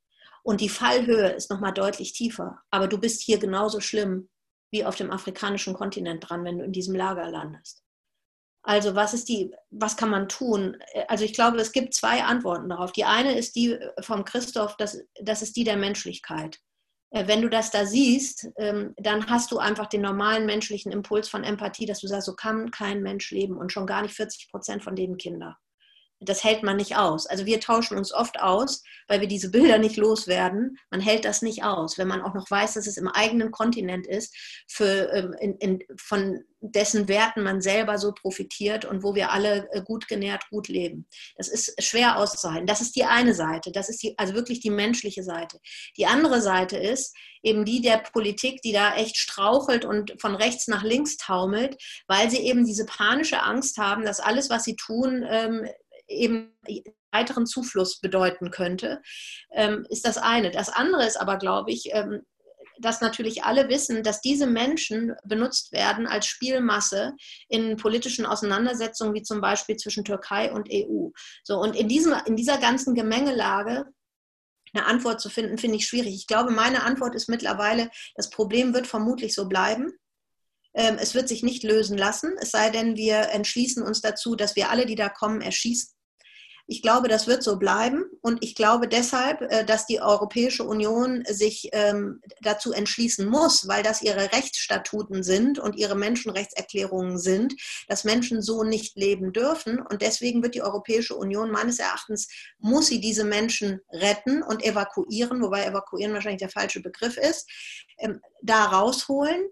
Und die Fallhöhe ist nochmal deutlich tiefer. Aber du bist hier genauso schlimm wie auf dem afrikanischen Kontinent dran, wenn du in diesem Lager landest. Also was kann man tun? Also ich glaube, es gibt zwei Antworten darauf. Die eine ist die vom Christoph, das ist die der Menschlichkeit. Wenn du das da siehst, dann hast du einfach den normalen menschlichen Impuls von Empathie, dass du sagst, so kann kein Mensch leben und schon gar nicht 40% von denen Kinder. Das hält man nicht aus. Also wir tauschen uns oft aus, weil wir diese Bilder nicht loswerden. Man hält das nicht aus, wenn man auch noch weiß, dass es im eigenen Kontinent ist, von dessen Werten man selber so profitiert und wo wir alle gut genährt, gut leben. Das ist schwer auszuhalten. Das ist die eine Seite. Das ist also wirklich die menschliche Seite. Die andere Seite ist eben die der Politik, die da echt strauchelt und von rechts nach links taumelt, weil sie eben diese panische Angst haben, dass alles, was sie tun, eben weiteren Zufluss bedeuten könnte, ist das eine. Das andere ist aber, glaube ich, dass natürlich alle wissen, dass diese Menschen benutzt werden als Spielmasse in politischen Auseinandersetzungen, wie zum Beispiel zwischen Türkei und EU. So, und in dieser ganzen Gemengelage eine Antwort zu finden, finde ich schwierig. Ich glaube, meine Antwort ist mittlerweile, das Problem wird vermutlich so bleiben. Es wird sich nicht lösen lassen, es sei denn, wir entschließen uns dazu, dass wir alle, die da kommen, erschießen. Ich glaube, das wird so bleiben und ich glaube deshalb, dass die Europäische Union sich dazu entschließen muss, weil das ihre Rechtsstatuten sind und ihre Menschenrechtserklärungen sind, dass Menschen so nicht leben dürfen und deswegen wird die Europäische Union meines Erachtens, muss sie diese Menschen retten und evakuieren, wobei evakuieren wahrscheinlich der falsche Begriff ist, da rausholen.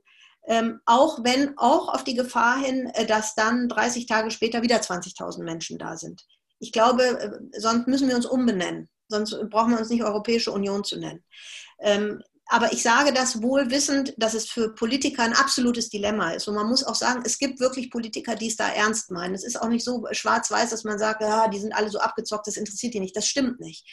Auch wenn, auch auf die Gefahr hin, dass dann 30 Tage später wieder 20.000 Menschen da sind. Ich glaube, sonst müssen wir uns umbenennen. Sonst brauchen wir uns nicht Europäische Union zu nennen. Aber ich sage das wohl wissend, dass es für Politiker ein absolutes Dilemma ist. Und man muss auch sagen, es gibt wirklich Politiker, die es da ernst meinen. Es ist auch nicht so schwarz-weiß, dass man sagt, ja, die sind alle so abgezockt, das interessiert die nicht. Das stimmt nicht.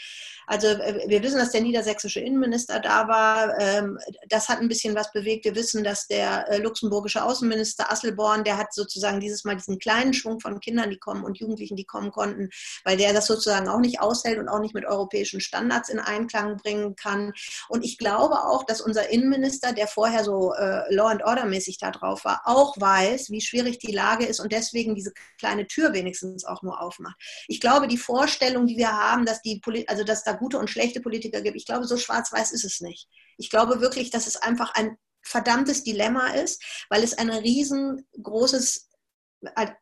Also wir wissen, dass der niedersächsische Innenminister da war. Das hat ein bisschen was bewegt. Wir wissen, dass der luxemburgische Außenminister Asselborn, der hat sozusagen dieses Mal diesen kleinen Schwung von Kindern, die kommen und Jugendlichen, die kommen konnten, weil der das sozusagen auch nicht aushält und auch nicht mit europäischen Standards in Einklang bringen kann. Und ich glaube auch, dass unser Innenminister, der vorher so Law and Order mäßig da drauf war, auch weiß, wie schwierig die Lage ist und deswegen diese kleine Tür wenigstens auch nur aufmacht. Ich glaube, die Vorstellung, die wir haben, dass da gute und schlechte Politiker gibt, ich glaube, so schwarz-weiß ist es nicht. Ich glaube wirklich, dass es einfach ein verdammtes Dilemma ist, weil es ein riesengroßes,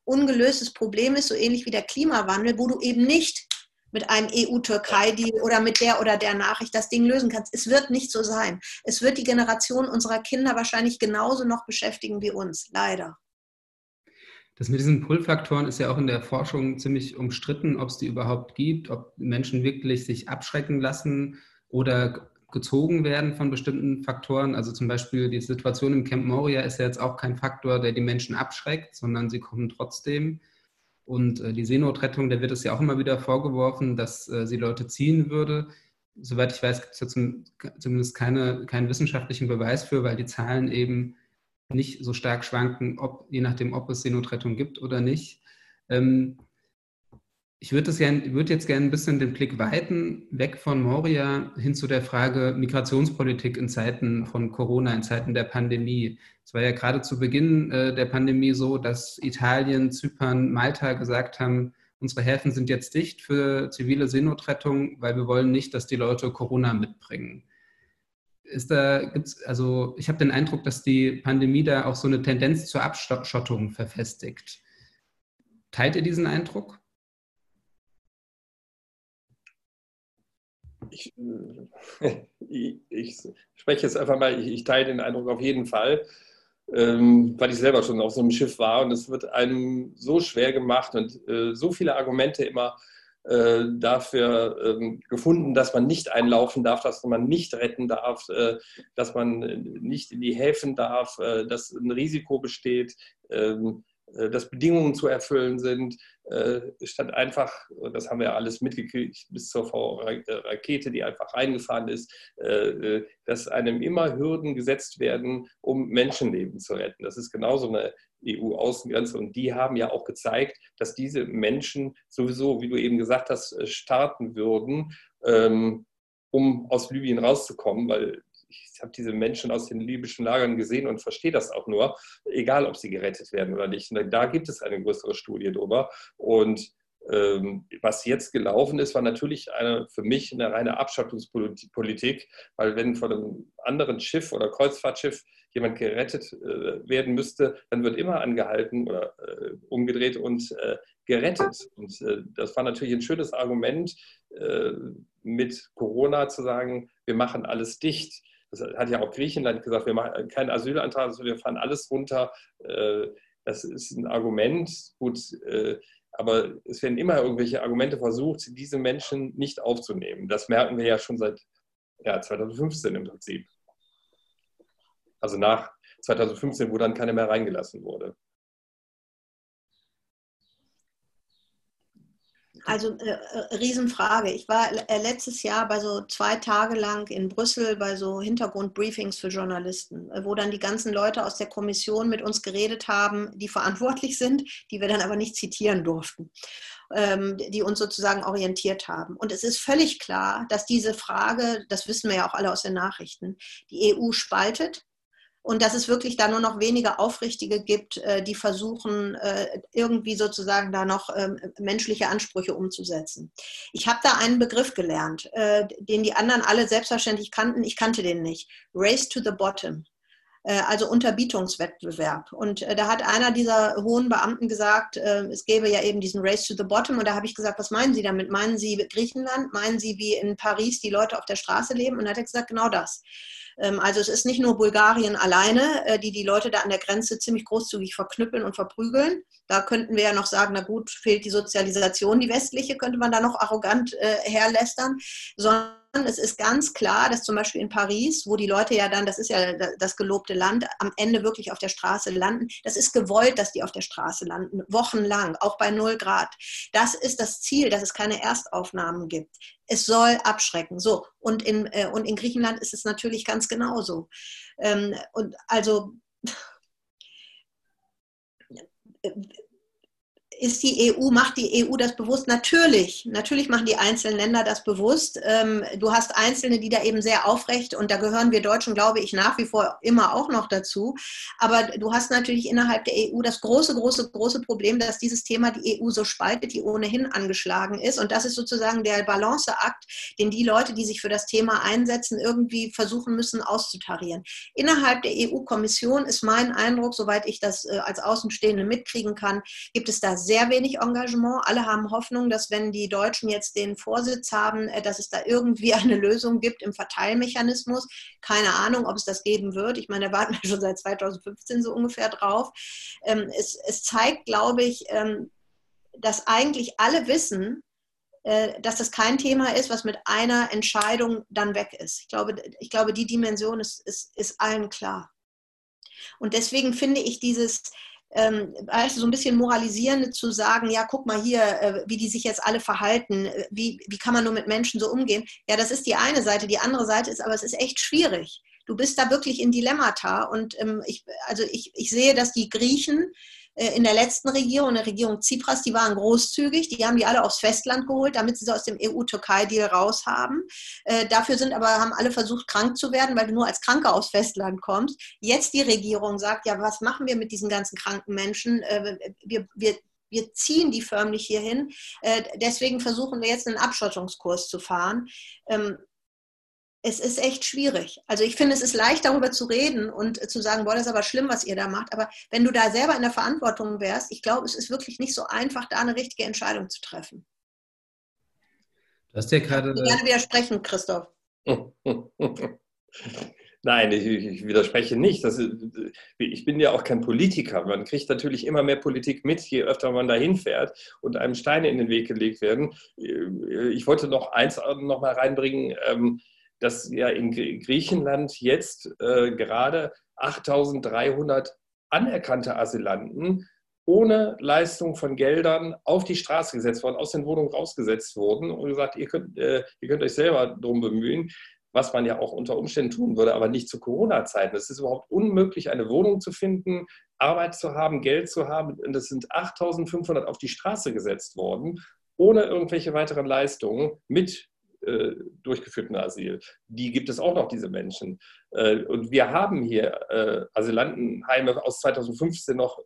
ungelöstes Problem ist, so ähnlich wie der Klimawandel, wo du eben nicht mit einem EU-Türkei-Deal oder der Nachricht das Ding lösen kannst. Es wird nicht so sein. Es wird die Generation unserer Kinder wahrscheinlich genauso noch beschäftigen wie uns, leider. Das mit diesen Pull-Faktoren ist ja auch in der Forschung ziemlich umstritten, ob es die überhaupt gibt, ob Menschen wirklich sich abschrecken lassen oder gezogen werden von bestimmten Faktoren. Also zum Beispiel die Situation im Camp Moria ist ja jetzt auch kein Faktor, der die Menschen abschreckt, sondern sie kommen trotzdem. Und die Seenotrettung, der wird es ja auch immer wieder vorgeworfen, dass sie Leute ziehen würde. Soweit ich weiß, gibt es ja zumindest keinen wissenschaftlichen Beweis für, weil die Zahlen eben nicht so stark schwanken, je nachdem, ob es Seenotrettung gibt oder nicht. Ich würde jetzt gerne ein bisschen den Blick weiten, weg von Moria hin zu der Frage Migrationspolitik in Zeiten von Corona, in Zeiten der Pandemie. Es war ja gerade zu Beginn der Pandemie so, dass Italien, Zypern, Malta gesagt haben, unsere Häfen sind jetzt dicht für zivile Seenotrettung, weil wir wollen nicht, dass die Leute Corona mitbringen. Ich habe den Eindruck, dass die Pandemie da auch so eine Tendenz zur Abschottung verfestigt. Teilt ihr diesen Eindruck? Ich spreche jetzt einfach mal, ich teile den Eindruck auf jeden Fall, weil ich selber schon auf so einem Schiff war und es wird einem so schwer gemacht und so viele Argumente immer dafür gefunden, dass man nicht einlaufen darf, dass man nicht retten darf, dass man nicht in die Häfen darf, dass ein Risiko besteht, dass Bedingungen zu erfüllen sind, statt einfach, das haben wir ja alles mitgekriegt, bis zur Rakete, die einfach reingefahren ist, dass einem immer Hürden gesetzt werden, um Menschenleben zu retten. Das ist genauso eine EU-Außengrenze und die haben ja auch gezeigt, dass diese Menschen sowieso, wie du eben gesagt hast, starten würden, um aus Libyen rauszukommen, weil ich habe diese Menschen aus den libyschen Lagern gesehen und verstehe das auch nur, egal ob sie gerettet werden oder nicht. Und da gibt es eine größere Studie drüber. Und was jetzt gelaufen ist, war natürlich für mich eine reine Abschottungspolitik, weil wenn von einem anderen Schiff oder Kreuzfahrtschiff jemand gerettet werden müsste, dann wird immer angehalten oder umgedreht und gerettet. Und das war natürlich ein schönes Argument, mit Corona zu sagen, wir machen alles dicht. Das hat ja auch Griechenland gesagt, wir machen keinen Asylantrag, also wir fahren alles runter. Das ist ein Argument, gut, aber es werden immer irgendwelche Argumente versucht, diese Menschen nicht aufzunehmen. Das merken wir ja schon seit 2015 im Prinzip. Also nach 2015, wo dann keiner mehr reingelassen wurde. Also Riesenfrage. Ich war letztes Jahr bei so 2 Tage lang in Brüssel bei so Hintergrundbriefings für Journalisten, wo dann die ganzen Leute aus der Kommission mit uns geredet haben, die verantwortlich sind, die wir dann aber nicht zitieren durften, die uns sozusagen orientiert haben. Und es ist völlig klar, dass diese Frage, das wissen wir ja auch alle aus den Nachrichten, die EU spaltet. Und dass es wirklich da nur noch wenige Aufrichtige gibt, die versuchen, irgendwie sozusagen da noch menschliche Ansprüche umzusetzen. Ich habe da einen Begriff gelernt, den die anderen alle selbstverständlich kannten. Ich kannte den nicht. Race to the bottom. Also Unterbietungswettbewerb. Und da hat einer dieser hohen Beamten gesagt, es gäbe ja eben diesen Race to the Bottom. Und da habe ich gesagt, was meinen Sie damit? Meinen Sie Griechenland? Meinen Sie, wie in Paris die Leute auf der Straße leben? Und da hat er gesagt, genau das. Also es ist nicht nur Bulgarien alleine, die Leute da an der Grenze ziemlich großzügig verknüppeln und verprügeln. Da könnten wir ja noch sagen, na gut, fehlt die Sozialisation, die westliche, könnte man da noch arrogant herlästern, sondern es ist ganz klar, dass zum Beispiel in Paris, wo die Leute ja dann, das ist ja das gelobte Land, am Ende wirklich auf der Straße landen. Das ist gewollt, dass die auf der Straße landen, wochenlang, auch bei 0 Grad. Das ist das Ziel, dass es keine Erstaufnahmen gibt. Es soll abschrecken. So. Und in Griechenland ist es natürlich ganz genauso. Und also macht die EU das bewusst? Natürlich machen die einzelnen Länder das bewusst. Du hast Einzelne, die da eben sehr aufrecht, und da gehören wir Deutschen, glaube ich, nach wie vor immer auch noch dazu. Aber du hast natürlich innerhalb der EU das große Problem, dass dieses Thema die EU so spaltet, die ohnehin angeschlagen ist. Und das ist sozusagen der Balanceakt, den die Leute, die sich für das Thema einsetzen, irgendwie versuchen müssen auszutarieren. Innerhalb der EU-Kommission ist mein Eindruck, soweit ich das als Außenstehende mitkriegen kann, gibt es da sehr wenig Engagement. Alle haben Hoffnung, dass wenn die Deutschen jetzt den Vorsitz haben, dass es da irgendwie eine Lösung gibt im Verteilmechanismus. Keine Ahnung, ob es das geben wird. Ich meine, da warten wir schon seit 2015 so ungefähr drauf. Es zeigt, glaube ich, dass eigentlich alle wissen, dass das kein Thema ist, was mit einer Entscheidung dann weg ist. Ich glaube, die Dimension ist allen klar. Und deswegen finde ich dieses so ein bisschen moralisierend zu sagen, ja, guck mal hier, wie die sich jetzt alle verhalten, wie kann man nur mit Menschen so umgehen? Ja, das ist die eine Seite. Die andere Seite ist, aber es ist echt schwierig. Du bist da wirklich in Dilemmata. Und ich sehe, dass die Griechen in der letzten Regierung, in der Regierung Tsipras, die waren großzügig, die haben die alle aufs Festland geholt, damit sie sie aus dem EU-Türkei-Deal raus haben. Dafür haben alle versucht, krank zu werden, weil du nur als Kranker aufs Festland kommst. Jetzt die Regierung sagt, ja, was machen wir mit diesen ganzen kranken Menschen? Wir ziehen die förmlich hierhin. Deswegen versuchen wir jetzt einen Abschottungskurs zu fahren. Es ist echt schwierig. Also ich finde, es ist leicht, darüber zu reden und zu sagen, boah, das ist aber schlimm, was ihr da macht. Aber wenn du da selber in der Verantwortung wärst, ich glaube, es ist wirklich nicht so einfach, da eine richtige Entscheidung zu treffen. Du hast ja gerade... Ich würde gerne widersprechen, Christoph. Nein, ich widerspreche nicht. Ich bin ja auch kein Politiker. Man kriegt natürlich immer mehr Politik mit, je öfter man dahin fährt und einem Steine in den Weg gelegt werden. Ich wollte noch eins noch mal reinbringen, dass ja in Griechenland jetzt gerade 8.300 anerkannte Asylanten ohne Leistung von Geldern auf die Straße gesetzt worden, aus den Wohnungen rausgesetzt wurden und gesagt, ihr könnt euch selber darum bemühen, was man ja auch unter Umständen tun würde, aber nicht zu Corona-Zeiten. Es ist überhaupt unmöglich, eine Wohnung zu finden, Arbeit zu haben, Geld zu haben. Und es sind 8.500 auf die Straße gesetzt worden, ohne irgendwelche weiteren Leistungen, mit durchgeführten Asyl. Die gibt es auch noch, diese Menschen. Und wir haben hier Asylantenheime aus 2015 noch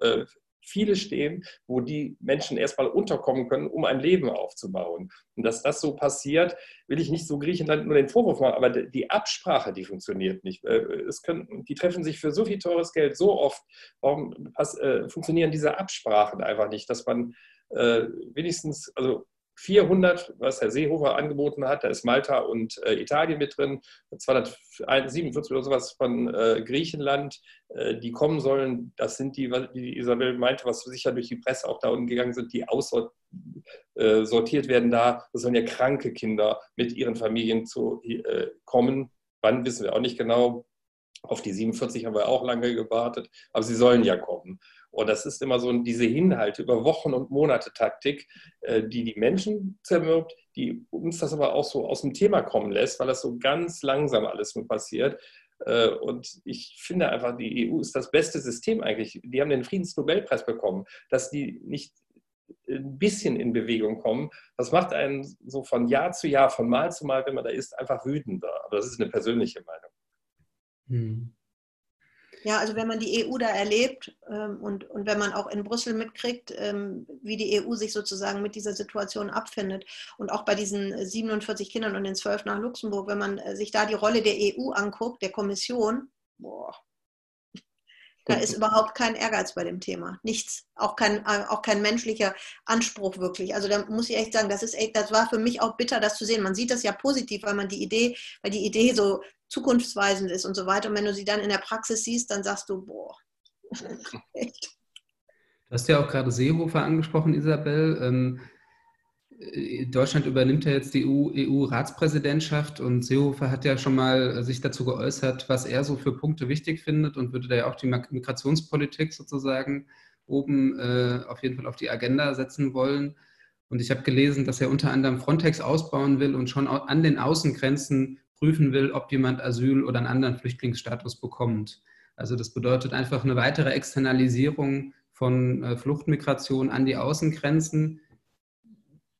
viele stehen, wo die Menschen erstmal unterkommen können, um ein Leben aufzubauen. Und dass das so passiert, will ich nicht so Griechenland nur den Vorwurf machen, aber die Absprache, die funktioniert nicht. Die treffen sich für so viel teures Geld so oft. Warum funktionieren diese Absprachen einfach nicht, dass man wenigstens, also 400, was Herr Seehofer angeboten hat, da ist Malta und Italien mit drin, 247 oder sowas von Griechenland, die kommen sollen, das sind die, wie Isabel meinte, was sicher durch die Presse auch da unten gegangen sind, die aussortiert werden da, das sollen ja kranke Kinder mit ihren Familien kommen, wann wissen wir auch nicht genau, auf die 47 haben wir auch lange gewartet, aber sie sollen ja kommen. Und das ist immer so diese Hinhalte über Wochen- und Monate-Taktik, die die Menschen zermürbt, die uns das aber auch so aus dem Thema kommen lässt, weil das so ganz langsam alles nur passiert. Und ich finde einfach, die EU ist das beste System eigentlich. Die haben den Friedensnobelpreis bekommen, dass die nicht ein bisschen in Bewegung kommen. Das macht einen so von Jahr zu Jahr, von Mal zu Mal, wenn man da ist, einfach wütender. Aber das ist eine persönliche Meinung. Hm. Ja, also wenn man die EU da erlebt und wenn man auch in Brüssel mitkriegt, wie die EU sich sozusagen mit dieser Situation abfindet und auch bei diesen 47 Kindern und den 12 nach Luxemburg, wenn man sich da die Rolle der EU anguckt, der Kommission, boah, da ist überhaupt kein Ehrgeiz bei dem Thema, nichts, auch kein menschlicher Anspruch wirklich. Also da muss ich echt sagen, das war für mich auch bitter, das zu sehen. Man sieht das ja positiv, weil die Idee so zukunftsweisend ist und so weiter. Und wenn du sie dann in der Praxis siehst, dann sagst du, boah, echt. Du hast ja auch gerade Seehofer angesprochen, Isabel. Deutschland übernimmt ja jetzt die EU-Ratspräsidentschaft und Seehofer hat ja schon mal sich dazu geäußert, was er so für Punkte wichtig findet und würde da ja auch die Migrationspolitik sozusagen oben auf jeden Fall auf die Agenda setzen wollen. Und ich habe gelesen, dass er unter anderem Frontex ausbauen will und schon an den Außengrenzen prüfen will, ob jemand Asyl oder einen anderen Flüchtlingsstatus bekommt. Also das bedeutet einfach eine weitere Externalisierung von Fluchtmigration an die Außengrenzen.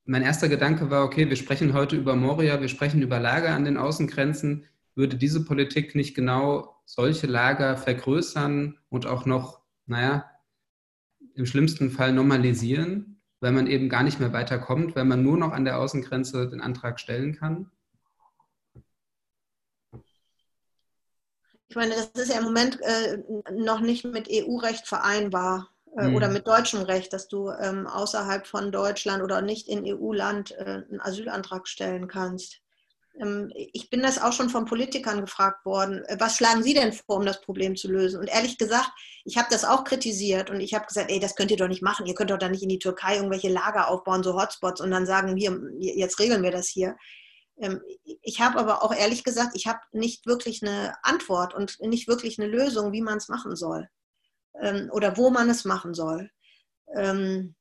Mein erster Gedanke war, okay, wir sprechen heute über Moria, wir sprechen über Lager an den Außengrenzen. Würde diese Politik nicht genau solche Lager vergrößern und auch noch, im schlimmsten Fall normalisieren, weil man eben gar nicht mehr weiterkommt, weil man nur noch an der Außengrenze den Antrag stellen kann? Ich meine, das ist ja im Moment noch nicht mit EU-Recht vereinbar. Oder mit deutschem Recht, dass du außerhalb von Deutschland oder nicht in EU-Land einen Asylantrag stellen kannst. Ich bin das auch schon von Politikern gefragt worden, was schlagen Sie denn vor, um das Problem zu lösen? Und ehrlich gesagt, ich habe das auch kritisiert und ich habe gesagt, ey, das könnt ihr doch nicht machen, ihr könnt doch da nicht in die Türkei irgendwelche Lager aufbauen, so Hotspots und dann sagen, hier, jetzt regeln wir das hier. Ich habe aber auch ehrlich gesagt, ich habe nicht wirklich eine Antwort und nicht wirklich eine Lösung, wie man es machen soll oder wo man es machen soll. Weil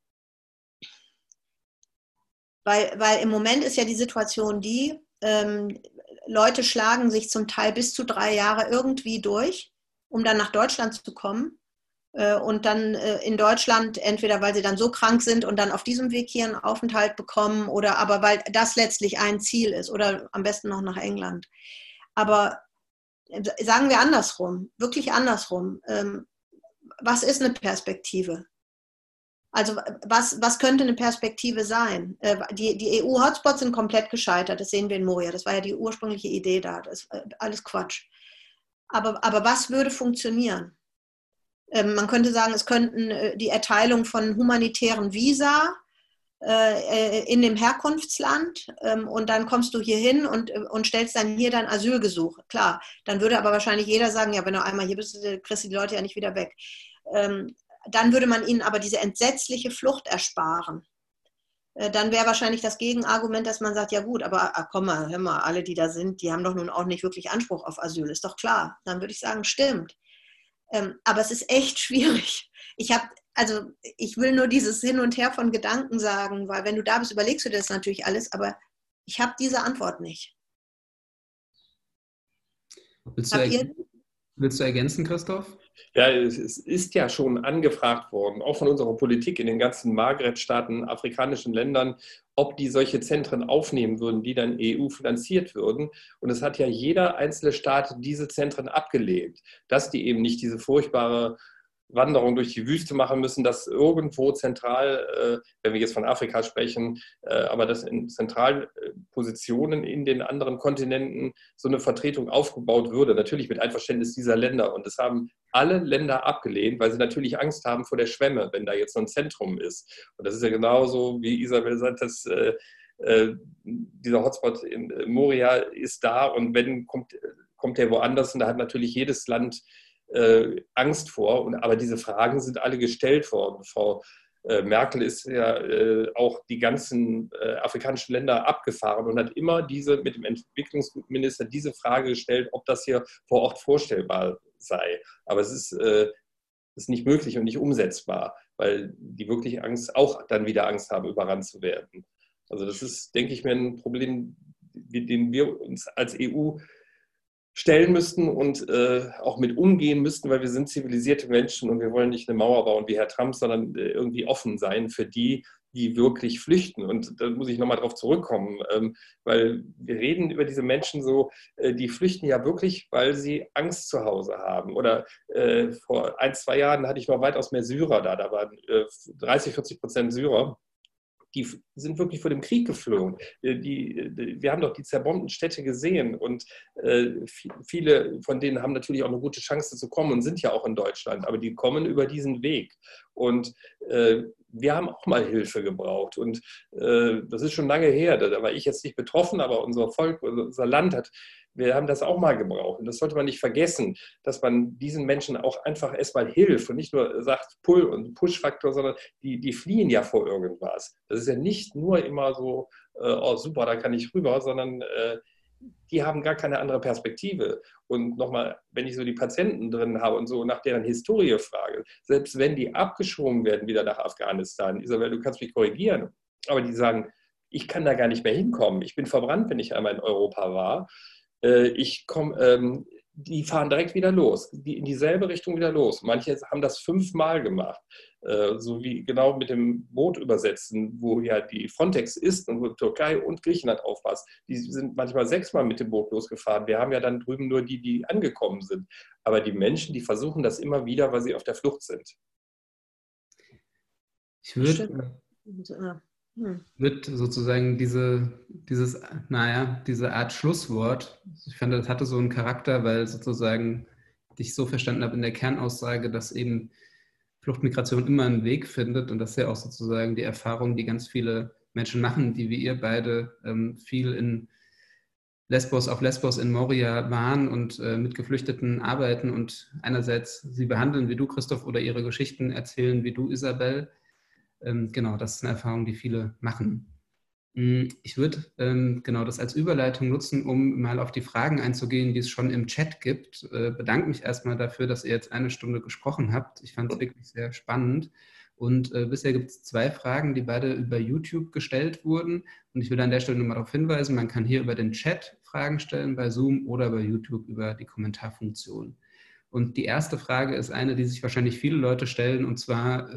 im Moment ist ja die Situation die, Leute schlagen sich zum Teil bis zu 3 Jahre irgendwie durch, um dann nach Deutschland zu kommen und dann in Deutschland, entweder weil sie dann so krank sind und dann auf diesem Weg hier einen Aufenthalt bekommen oder aber weil das letztlich ein Ziel ist oder am besten noch nach England. Aber sagen wir andersrum, wirklich andersrum, was ist eine Perspektive? Also was könnte eine Perspektive sein? Die EU-Hotspots sind komplett gescheitert, das sehen wir in Moria. Das war ja die ursprüngliche Idee da, das ist alles Quatsch. Aber was würde funktionieren? Man könnte sagen, es könnten die Erteilung von humanitären Visa in dem Herkunftsland und dann kommst du hier hin und stellst dann hier dein Asylgesuch. Klar, dann würde aber wahrscheinlich jeder sagen, ja, wenn du einmal hier bist, kriegst du die Leute ja nicht wieder weg. Dann würde man ihnen aber diese entsetzliche Flucht ersparen. Dann wäre wahrscheinlich das Gegenargument, dass man sagt, ja gut, aber komm mal, hör mal, alle, die da sind, die haben doch nun auch nicht wirklich Anspruch auf Asyl, ist doch klar. Dann würde ich sagen, stimmt. Aber es ist echt schwierig. Ich will nur dieses Hin und Her von Gedanken sagen, weil wenn du da bist, überlegst du dir das natürlich alles, aber ich habe diese Antwort nicht. Willst du ergänzen, Christoph? Ja, es ist ja schon angefragt worden, auch von unserer Politik in den ganzen Maghreb-Staaten, afrikanischen Ländern, ob die solche Zentren aufnehmen würden, die dann EU-finanziert würden. Und es hat ja jeder einzelne Staat diese Zentren abgelehnt, dass die eben nicht diese furchtbare Wanderung durch die Wüste machen müssen, dass irgendwo zentral, wenn wir jetzt von Afrika sprechen, aber dass in Zentralpositionen in den anderen Kontinenten so eine Vertretung aufgebaut würde, natürlich mit Einverständnis dieser Länder. Und das haben alle Länder abgelehnt, weil sie natürlich Angst haben vor der Schwemme, wenn da jetzt so ein Zentrum ist. Und das ist ja genauso, wie Isabel sagt, dass dieser Hotspot in Moria ist da und wenn kommt der woanders und da hat natürlich jedes Land Angst vor. Aber diese Fragen sind alle gestellt worden. Frau Merkel ist ja auch die ganzen afrikanischen Länder abgefahren und hat immer mit dem Entwicklungsminister diese Frage gestellt, ob das hier vor Ort vorstellbar sei. Aber es ist nicht möglich und nicht umsetzbar, weil die wirklich auch dann wieder Angst haben, überrannt zu werden. Also das ist, denke ich mir, ein Problem, dem wir uns als EU stellen müssten und auch mit umgehen müssten, weil wir sind zivilisierte Menschen und wir wollen nicht eine Mauer bauen wie Herr Trump, sondern irgendwie offen sein für die, die wirklich flüchten. Und da muss ich nochmal drauf zurückkommen, weil wir reden über diese Menschen so, die flüchten ja wirklich, weil sie Angst zu Hause haben. Oder vor 1, 2 Jahren hatte ich noch weitaus mehr Syrer da, da waren 30-40% Syrer. Die sind wirklich vor dem Krieg geflohen. Wir haben doch die zerbombten Städte gesehen und viele von denen haben natürlich auch eine gute Chance zu kommen und sind ja auch in Deutschland, aber die kommen über diesen Weg. Und wir haben auch mal Hilfe gebraucht und das ist schon lange her, da war ich jetzt nicht betroffen, aber unser Volk, unser Land wir haben das auch mal gebraucht und das sollte man nicht vergessen, dass man diesen Menschen auch einfach erstmal hilft und nicht nur sagt Pull- und Push-Faktor, sondern die fliehen ja vor irgendwas. Das ist ja nicht nur immer so, oh super, da kann ich rüber, sondern die haben gar keine andere Perspektive. Und nochmal, wenn ich so die Patienten drin habe und so nach deren Historie frage, selbst wenn die abgeschoben werden wieder nach Afghanistan, Isabel, du kannst mich korrigieren, aber die sagen, ich kann da gar nicht mehr hinkommen, ich bin verbrannt, wenn ich einmal in Europa war, die fahren direkt wieder los, in dieselbe Richtung wieder los. Manche haben das 5-mal gemacht, so wie genau mit dem Boot übersetzen, wo ja die Frontex ist und wo Türkei und Griechenland aufpasst. Die sind manchmal 6-mal mit dem Boot losgefahren. Wir haben ja dann drüben nur die, die angekommen sind. Aber die Menschen, die versuchen das immer wieder, weil sie auf der Flucht sind. Ich würde sozusagen diese Art Schlusswort, ich fand, das hatte so einen Charakter, weil sozusagen ich so verstanden habe in der Kernaussage, dass eben Fluchtmigration immer einen Weg findet und das ist ja auch sozusagen die Erfahrung, die ganz viele Menschen machen, die wie ihr beide viel in auf Lesbos in Moria waren und mit Geflüchteten arbeiten und einerseits sie behandeln, wie du, Christoph, oder ihre Geschichten erzählen, wie du, Isabel. Genau, das ist eine Erfahrung, die viele machen. Ich würde genau das als Überleitung nutzen, um mal auf die Fragen einzugehen, die es schon im Chat gibt. Bedanke mich erstmal dafür, dass ihr jetzt eine Stunde gesprochen habt. Ich fand es wirklich sehr spannend. Und bisher gibt es 2 Fragen, die beide über YouTube gestellt wurden. Und ich will an der Stelle nochmal darauf hinweisen, man kann hier über den Chat Fragen stellen, bei Zoom oder bei YouTube über die Kommentarfunktion. Und die erste Frage ist eine, die sich wahrscheinlich viele Leute stellen, und zwar,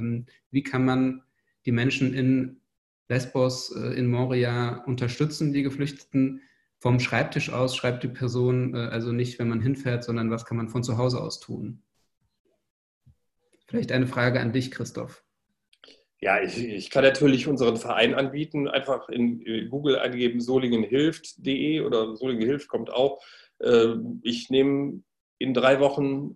wie kann man die Menschen in Lesbos, in Moria unterstützen, die Geflüchteten? Vom Schreibtisch aus schreibt die Person, also nicht, wenn man hinfährt, sondern was kann man von zu Hause aus tun? Vielleicht eine Frage an dich, Christoph. Ja, ich kann natürlich unseren Verein anbieten, einfach in Google eingeben solingenhilft.de oder Solingen hilft kommt auch. Ich nehme in 3 Wochen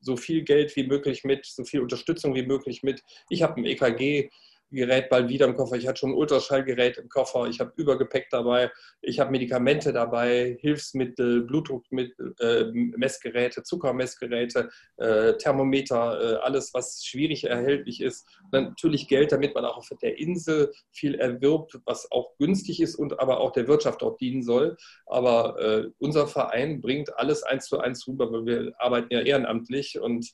so viel Geld wie möglich mit, so viel Unterstützung wie möglich mit. Ich habe ein EKG-Gerät bald wieder im Koffer, ich hatte schon ein Ultraschallgerät im Koffer, ich habe Übergepäck dabei, ich habe Medikamente dabei, Hilfsmittel, Blutdruckmittel, Messgeräte, Zuckermessgeräte, Thermometer, alles, was schwierig erhältlich ist. Und dann natürlich Geld, damit man auch auf der Insel viel erwirbt, was auch günstig ist und aber auch der Wirtschaft dort dienen soll. Aber unser Verein bringt alles 1 zu 1 rüber, weil wir arbeiten ja ehrenamtlich und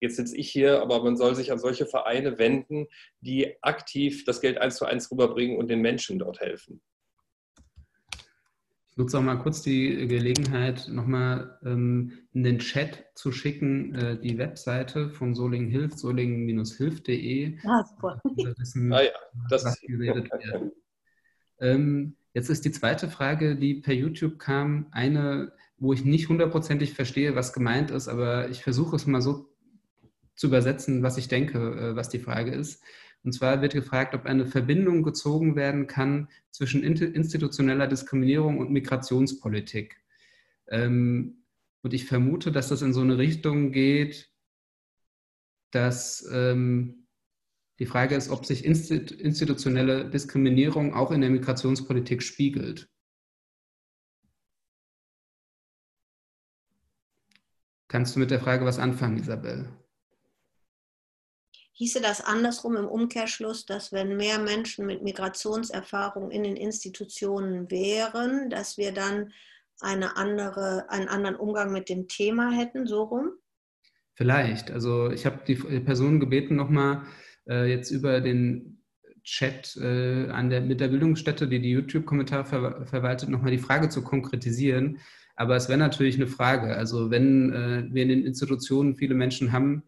jetzt sitze ich hier, aber man soll sich an solche Vereine wenden, die aktiv das Geld 1 zu 1 rüberbringen und den Menschen dort helfen. Ich nutze auch mal kurz die Gelegenheit, nochmal in den Chat zu schicken, die Webseite von Solingen hilft, solingen-hilft.de. Ah, super. Was geredet wird. Jetzt ist die zweite Frage, die per YouTube kam, eine, wo ich nicht hundertprozentig verstehe, was gemeint ist, aber ich versuche es mal so zu übersetzen, was ich denke, was die Frage ist. Und zwar wird gefragt, ob eine Verbindung gezogen werden kann zwischen institutioneller Diskriminierung und Migrationspolitik. Und ich vermute, dass das in so eine Richtung geht, dass die Frage ist, ob sich institutionelle Diskriminierung auch in der Migrationspolitik spiegelt. Kannst du mit der Frage was anfangen, Isabel? Hieße das andersrum im Umkehrschluss, dass wenn mehr Menschen mit Migrationserfahrung in den Institutionen wären, dass wir dann einen anderen Umgang mit dem Thema hätten, so rum? Vielleicht. Also ich habe die Person gebeten, nochmal jetzt über den Chat mit der Bildungsstätte, die die YouTube-Kommentare verwaltet, nochmal die Frage zu konkretisieren. Aber es wäre natürlich eine Frage. Also wenn wir in den Institutionen viele Menschen haben,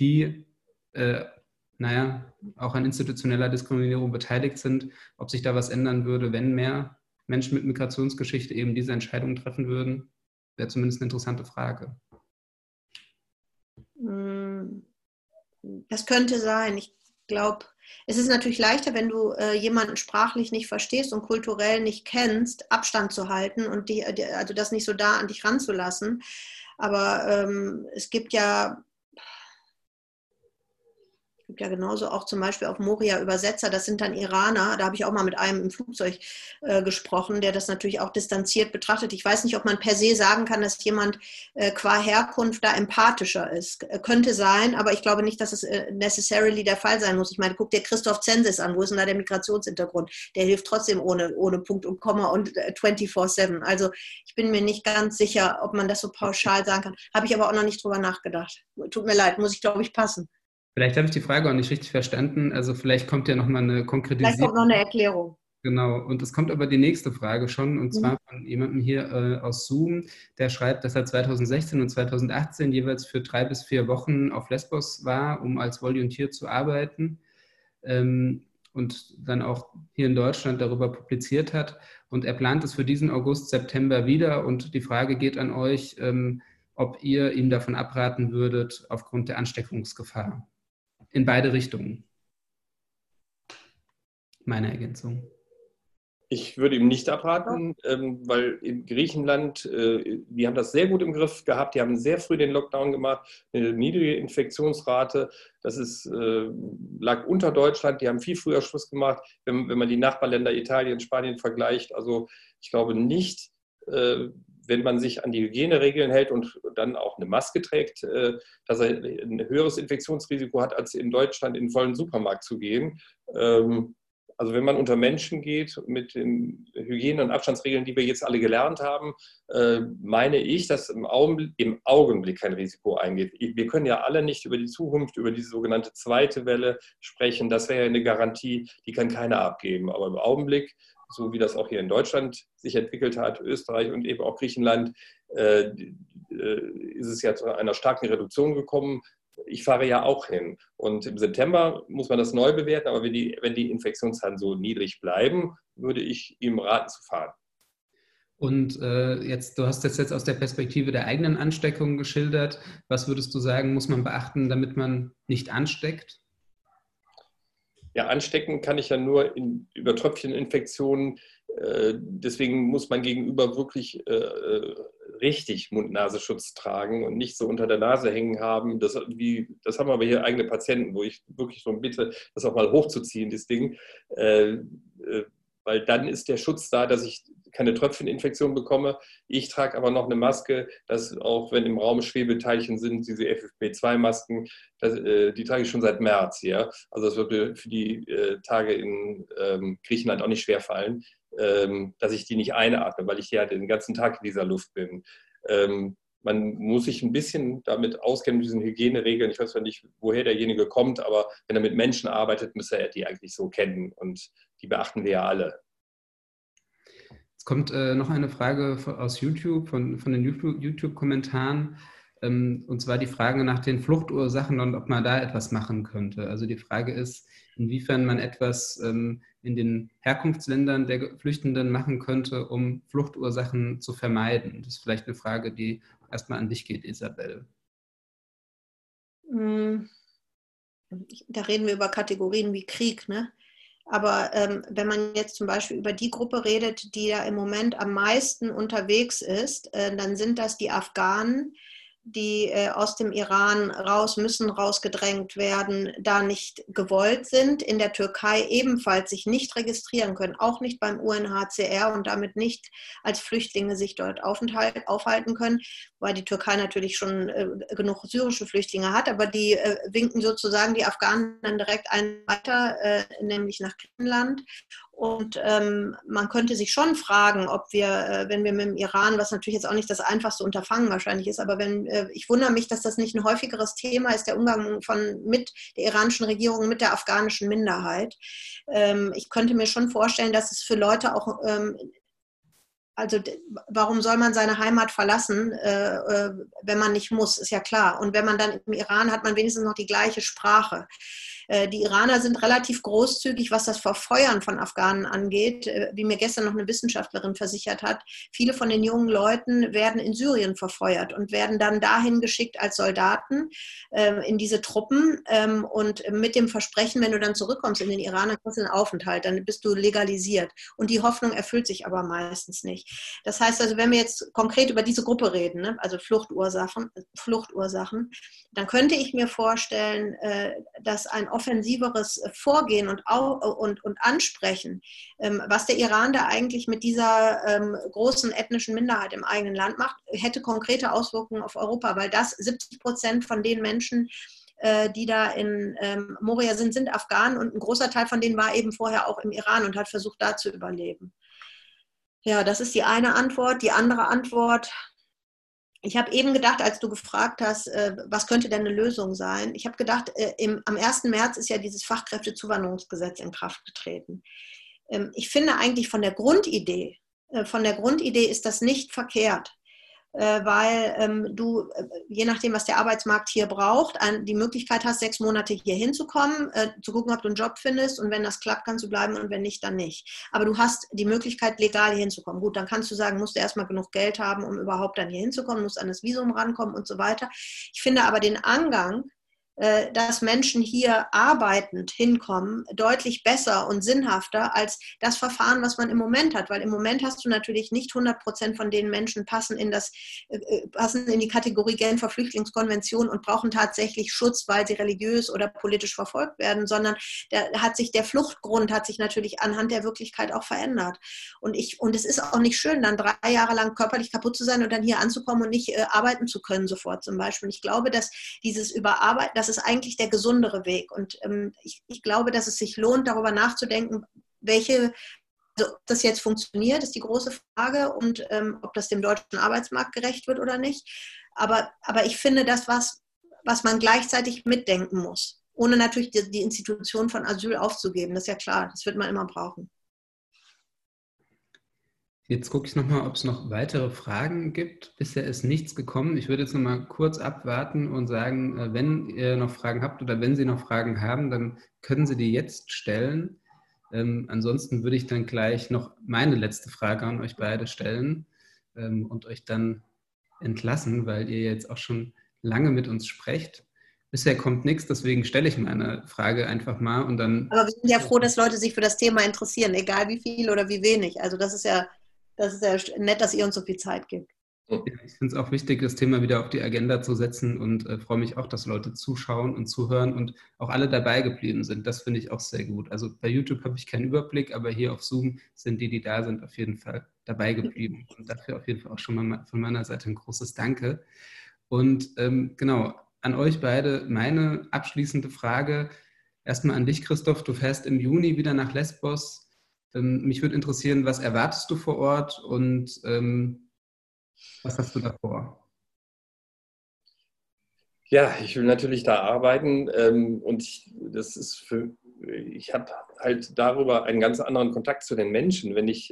die auch an institutioneller Diskriminierung beteiligt sind, ob sich da was ändern würde, wenn mehr Menschen mit Migrationsgeschichte eben diese Entscheidung treffen würden, wäre zumindest eine interessante Frage. Das könnte sein. Ich glaube, es ist natürlich leichter, wenn du jemanden sprachlich nicht verstehst und kulturell nicht kennst, Abstand zu halten und also das nicht so da an dich ranzulassen. Aber es gibt ja genauso auch zum Beispiel auf Moria Übersetzer, das sind dann Iraner, da habe ich auch mal mit einem im Flugzeug gesprochen, der das natürlich auch distanziert betrachtet. Ich weiß nicht, ob man per se sagen kann, dass jemand qua Herkunft da empathischer ist. Könnte sein, aber ich glaube nicht, dass es necessarily der Fall sein muss. Ich meine, guck dir Christoph Zensen an, wo ist denn da der Migrationshintergrund? Der hilft trotzdem ohne Punkt und Komma und 24/7. Also ich bin mir nicht ganz sicher, ob man das so pauschal sagen kann. Habe ich aber auch noch nicht drüber nachgedacht. Tut mir leid, muss ich, glaube ich, passen. Vielleicht habe ich die Frage auch nicht richtig verstanden. Also vielleicht kommt ja nochmal eine Konkretisierung. Vielleicht kommt noch eine Erklärung. Genau. Und es kommt aber die nächste Frage schon, und zwar von jemandem hier aus Zoom, der schreibt, dass er 2016 und 2018 jeweils für 3 bis 4 Wochen auf Lesbos war, um als Volunteer zu arbeiten und dann auch hier in Deutschland darüber publiziert hat. Und er plant es für diesen August, September wieder. Und die Frage geht an euch, ob ihr ihm davon abraten würdet, aufgrund der Ansteckungsgefahr. In beide Richtungen. Meine Ergänzung. Ich würde ihm nicht abraten, weil in Griechenland, die haben das sehr gut im Griff gehabt, die haben sehr früh den Lockdown gemacht, eine niedrige Infektionsrate, das ist, lag unter Deutschland, die haben viel früher Schluss gemacht, wenn man die Nachbarländer Italien, Spanien vergleicht. Also ich glaube nicht, wenn man sich an die Hygieneregeln hält und dann auch eine Maske trägt, dass er ein höheres Infektionsrisiko hat, als in Deutschland in den vollen Supermarkt zu gehen. Also wenn man unter Menschen geht, mit den Hygiene- und Abstandsregeln, die wir jetzt alle gelernt haben, meine ich, dass im Augenblick kein Risiko eingeht. Wir können ja alle nicht über die Zukunft, über diese sogenannte zweite Welle sprechen. Das wäre ja eine Garantie, die kann keiner abgeben. Aber im Augenblick, so wie das auch hier in Deutschland sich entwickelt hat, Österreich und eben auch Griechenland, ist es ja zu einer starken Reduktion gekommen. Ich fahre ja auch hin. Und im September muss man das neu bewerten, aber wenn die Infektionszahlen so niedrig bleiben, würde ich ihm raten zu fahren. Und du hast das jetzt aus der Perspektive der eigenen Ansteckung geschildert. Was würdest du sagen, muss man beachten, damit man nicht ansteckt? Ja, anstecken kann ich ja nur über Tröpfcheninfektionen. Deswegen muss man gegenüber wirklich richtig Mund-Nasenschutz tragen und nicht so unter der Nase hängen haben. Das haben aber hier eigene Patienten, wo ich wirklich darum bitte, das auch mal hochzuziehen, das Ding. Weil dann ist der Schutz da, dass ich keine Tröpfcheninfektion bekomme. Ich trage aber noch eine Maske, dass auch wenn im Raum Schwebeteilchen sind, diese FFP2-Masken, die trage ich schon seit März hier. Also das würde für die Tage in Griechenland auch nicht schwerfallen, dass ich die nicht einatme, weil ich hier halt den ganzen Tag in dieser Luft bin. Man muss sich ein bisschen damit auskennen, mit diesen Hygieneregeln. Ich weiß ja nicht, woher derjenige kommt, aber wenn er mit Menschen arbeitet, müsste er die eigentlich so kennen. Und die beachten wir ja alle. Jetzt kommt noch eine Frage aus YouTube, von den YouTube-Kommentaren. Und zwar die Frage nach den Fluchtursachen und ob man da etwas machen könnte. Also die Frage ist, inwiefern man etwas in den Herkunftsländern der Flüchtenden machen könnte, um Fluchtursachen zu vermeiden. Das ist vielleicht eine Frage, die erstmal an dich geht, Isabel. Da reden wir über Kategorien wie Krieg, ne? Aber wenn man jetzt zum Beispiel über die Gruppe redet, die ja im Moment am meisten unterwegs ist, dann sind das die Afghanen, die aus dem Iran raus müssen, rausgedrängt werden, da nicht gewollt sind, in der Türkei ebenfalls sich nicht registrieren können, auch nicht beim UNHCR und damit nicht als Flüchtlinge sich dort aufhalten können, weil die Türkei natürlich schon genug syrische Flüchtlinge hat, aber die winken sozusagen die Afghanen dann direkt ein weiter, nämlich nach Griechenland. Und man könnte sich schon fragen, ob wir, wenn wir mit dem Iran, was natürlich jetzt auch nicht das einfachste Unterfangen wahrscheinlich ist, aber ich wundere mich, dass das nicht ein häufigeres Thema ist, der Umgang mit der iranischen Regierung, mit der afghanischen Minderheit. Ich könnte mir schon vorstellen, dass es für Leute auch, also warum soll man seine Heimat verlassen, wenn man nicht muss, ist ja klar. Und wenn man dann im Iran hat man wenigstens noch die gleiche Sprache. Die Iraner sind relativ großzügig, was das Verfeuern von Afghanen angeht. Wie mir gestern noch eine Wissenschaftlerin versichert hat, viele von den jungen Leuten werden in Syrien verfeuert und werden dann dahin geschickt als Soldaten in diese Truppen und mit dem Versprechen, wenn du dann zurückkommst in den Iran, dann kriegst du einen Aufenthalt, dann bist du legalisiert. Und die Hoffnung erfüllt sich aber meistens nicht. Das heißt also, wenn wir jetzt konkret über diese Gruppe reden, ne, also Fluchtursachen, dann könnte ich mir vorstellen, dass ein offensiveres Vorgehen und Ansprechen, was der Iran da eigentlich mit dieser großen ethnischen Minderheit im eigenen Land macht, hätte konkrete Auswirkungen auf Europa, weil das 70% von den Menschen, die da in Moria sind Afghanen und ein großer Teil von denen war eben vorher auch im Iran und hat versucht, da zu überleben. Ja, das ist die eine Antwort. Die andere Antwort: Ich habe eben gedacht, als du gefragt hast, was könnte denn eine Lösung sein? Ich habe gedacht, am 1. März ist ja dieses Fachkräftezuwanderungsgesetz in Kraft getreten. Ich finde eigentlich von der Grundidee ist das nicht verkehrt, weil du, je nachdem, was der Arbeitsmarkt hier braucht, die Möglichkeit hast, 6 Monate hier hinzukommen, zu gucken, ob du einen Job findest und wenn das klappt, kannst du bleiben und wenn nicht, dann nicht. Aber du hast die Möglichkeit, legal hier hinzukommen. Gut, dann kannst du sagen, musst du erstmal genug Geld haben, um überhaupt dann hier hinzukommen, musst an das Visum rankommen und so weiter. Ich finde aber den Angang dass Menschen hier arbeitend hinkommen, deutlich besser und sinnhafter als das Verfahren, was man im Moment hat. Weil im Moment hast du natürlich nicht 100% von den Menschen passen in die Kategorie Genfer Flüchtlingskonvention und brauchen tatsächlich Schutz, weil sie religiös oder politisch verfolgt werden, sondern der Fluchtgrund hat sich natürlich anhand der Wirklichkeit auch verändert. Und es ist auch nicht schön, dann 3 Jahre lang körperlich kaputt zu sein und dann hier anzukommen und nicht arbeiten zu können sofort zum Beispiel. Und ich glaube, dass dieses Überarbeiten, das ist eigentlich der gesundere Weg. Und ich glaube, dass es sich lohnt, darüber nachzudenken, ob das jetzt funktioniert, ist die große Frage, und ob das dem deutschen Arbeitsmarkt gerecht wird oder nicht. Aber ich finde, das was man gleichzeitig mitdenken muss, ohne natürlich die Institution von Asyl aufzugeben. Das ist ja klar, das wird man immer brauchen. Jetzt gucke ich nochmal, ob es noch weitere Fragen gibt. Bisher ist nichts gekommen. Ich würde jetzt nochmal kurz abwarten und sagen, wenn ihr noch Fragen habt oder wenn Sie noch Fragen haben, dann können Sie die jetzt stellen. Ansonsten würde ich dann gleich noch meine letzte Frage an euch beide stellen und euch dann entlassen, weil ihr jetzt auch schon lange mit uns sprecht. Bisher kommt nichts, deswegen stelle ich meine Frage einfach mal und dann... Aber wir sind ja froh, dass Leute sich für das Thema interessieren, egal wie viel oder wie wenig. Also das ist ja nett, dass ihr uns so viel Zeit gebt. Ja, ich finde es auch wichtig, das Thema wieder auf die Agenda zu setzen und freue mich auch, dass Leute zuschauen und zuhören und auch alle dabei geblieben sind. Das finde ich auch sehr gut. Also bei YouTube habe ich keinen Überblick, aber hier auf Zoom sind die da sind, auf jeden Fall dabei geblieben. Und dafür auf jeden Fall auch schon mal von meiner Seite ein großes Danke. Und genau, an euch beide meine abschließende Frage. Erstmal an dich, Christoph. Du fährst im Juni wieder nach Lesbos. Mich würde interessieren, was erwartest du vor Ort und was hast du da vor? Ja, ich will natürlich da arbeiten und ich habe halt darüber einen ganz anderen Kontakt zu den Menschen. Es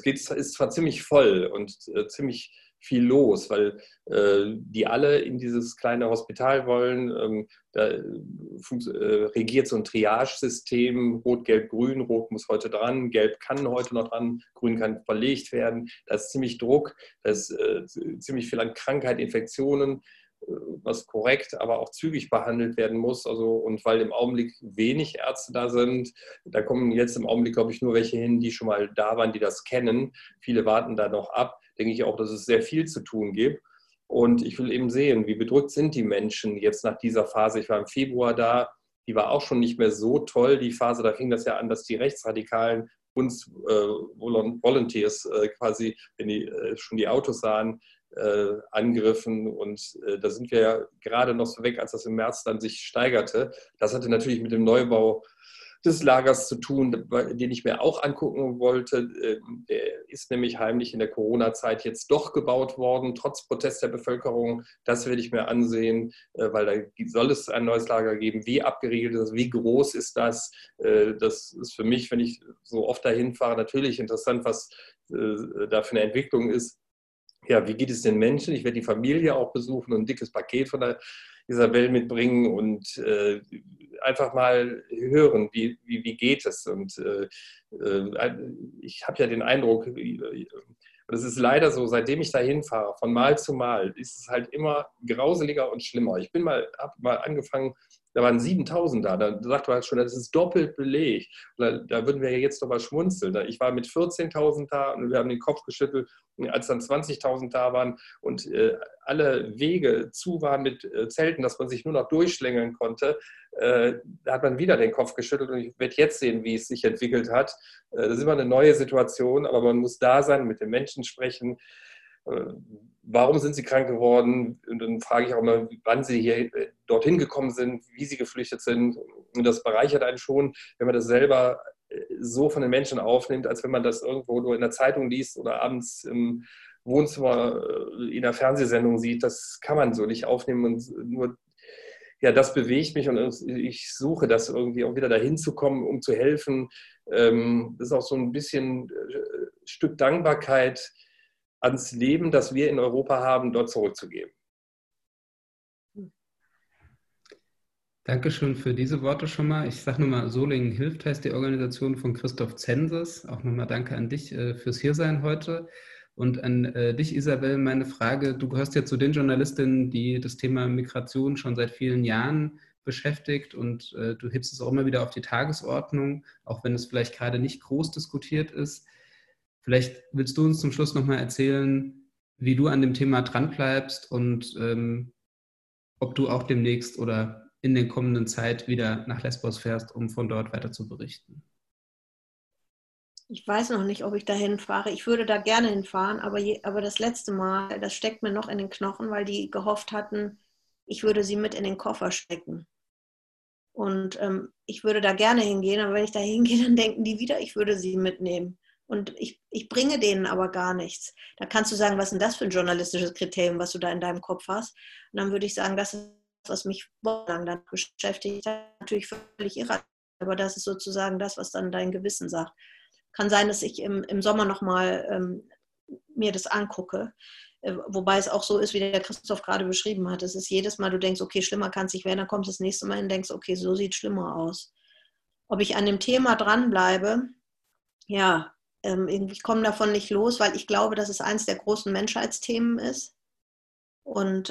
ist zwar ziemlich voll und ziemlich viel los, weil die alle in dieses kleine Hospital wollen. Da regiert so ein Triage-System. Rot, Gelb, Grün. Rot muss heute dran, Gelb kann heute noch dran, Grün kann verlegt werden. Da ist ziemlich Druck, da ist ziemlich viel an Krankheit, Infektionen, was korrekt, aber auch zügig behandelt werden muss. Also, und weil im Augenblick wenig Ärzte da sind, da kommen jetzt im Augenblick, glaube ich, nur welche hin, die schon mal da waren, die das kennen. Viele warten da noch ab. Denke ich auch, dass es sehr viel zu tun gibt. Und ich will eben sehen, wie bedrückt sind die Menschen jetzt nach dieser Phase. Ich war im Februar da, die war auch schon nicht mehr so toll, die Phase. Da fing das ja an, dass die Rechtsradikalen uns Volunteers quasi, wenn die schon die Autos sahen, angriffen. Und da sind wir ja gerade noch so weg, als das im März dann sich steigerte. Das hatte natürlich mit dem Neubau des Lagers zu tun, den ich mir auch angucken wollte. Der ist nämlich heimlich in der Corona-Zeit jetzt doch gebaut worden, trotz Protest der Bevölkerung. Das werde ich mir ansehen, weil da soll es ein neues Lager geben. Wie abgeriegelt ist das? Wie groß ist das? Das ist für mich, wenn ich so oft dahin fahre, natürlich interessant, was da für eine Entwicklung ist. Ja, wie geht es den Menschen? Ich werde die Familie auch besuchen und ein dickes Paket von der Isabel mitbringen und einfach mal hören, wie geht es. Und ich habe ja den Eindruck, und es ist leider so, seitdem ich da hinfahre, von Mal zu Mal, ist es halt immer grauseliger und schlimmer. Ich habe mal angefangen, da waren 7.000 da. Da sagt man halt schon, das ist doppelt belegt. Da würden wir ja jetzt noch mal schmunzeln. Ich war mit 14.000 da und wir haben den Kopf geschüttelt, als dann 20.000 da waren und alle Wege zu waren mit Zelten, dass man sich nur noch durchschlängeln konnte. Da hat man wieder den Kopf geschüttelt und ich werde jetzt sehen, wie es sich entwickelt hat. Das ist immer eine neue Situation, aber man muss da sein, mit den Menschen sprechen. Warum sind sie krank geworden? Und dann frage ich auch mal, wann sie dorthin gekommen sind, wie sie geflüchtet sind. Und das bereichert einen schon, wenn man das selber so von den Menschen aufnimmt, als wenn man das irgendwo nur in der Zeitung liest oder abends im Wohnzimmer in der Fernsehsendung sieht. Das kann man so nicht aufnehmen. Und nur, ja, das bewegt mich und ich suche das irgendwie auch wieder dahin zu kommen, um zu helfen. Das ist auch so ein bisschen ein Stück Dankbarkeit ans Leben, das wir in Europa haben, dort zurückzugeben. Dankeschön für diese Worte schon mal. Ich sage nochmal, Solingen hilft heißt die Organisation von Christoph Zensen. Auch nochmal danke an dich fürs Hiersein heute. Und an dich, Isabel, meine Frage, du gehörst ja zu den Journalistinnen, die das Thema Migration schon seit vielen Jahren beschäftigt und du hebst es auch immer wieder auf die Tagesordnung, auch wenn es vielleicht gerade nicht groß diskutiert ist. Vielleicht willst du uns zum Schluss nochmal erzählen, wie du an dem Thema dranbleibst und ob du auch demnächst oder in der kommenden Zeit wieder nach Lesbos fährst, um von dort weiter zu berichten. Ich weiß noch nicht, ob ich da hinfahre. Ich würde da gerne hinfahren, aber das letzte Mal, das steckt mir noch in den Knochen, weil die gehofft hatten, ich würde sie mit in den Koffer stecken. Und ich würde da gerne hingehen, aber wenn ich da hingehe, dann denken die wieder, ich würde sie mitnehmen. Und ich bringe denen aber gar nichts. Da kannst du sagen, was ist denn das für ein journalistisches Kriterium, was du da in deinem Kopf hast? Und dann würde ich sagen, das ist, was mich wochenlang dann beschäftigt hat. Natürlich völlig irre, aber das ist sozusagen das, was dann dein Gewissen sagt. Kann sein, dass ich im Sommer nochmal mir das angucke. Wobei es auch so ist, wie der Christoph gerade beschrieben hat. Es ist jedes Mal, du denkst, okay, schlimmer kann es nicht werden, dann kommst du das nächste Mal hin und denkst, okay, so sieht es schlimmer aus. Ob ich an dem Thema dranbleibe, ja, ich komme davon nicht los, weil ich glaube, dass es eins der großen Menschheitsthemen ist. Und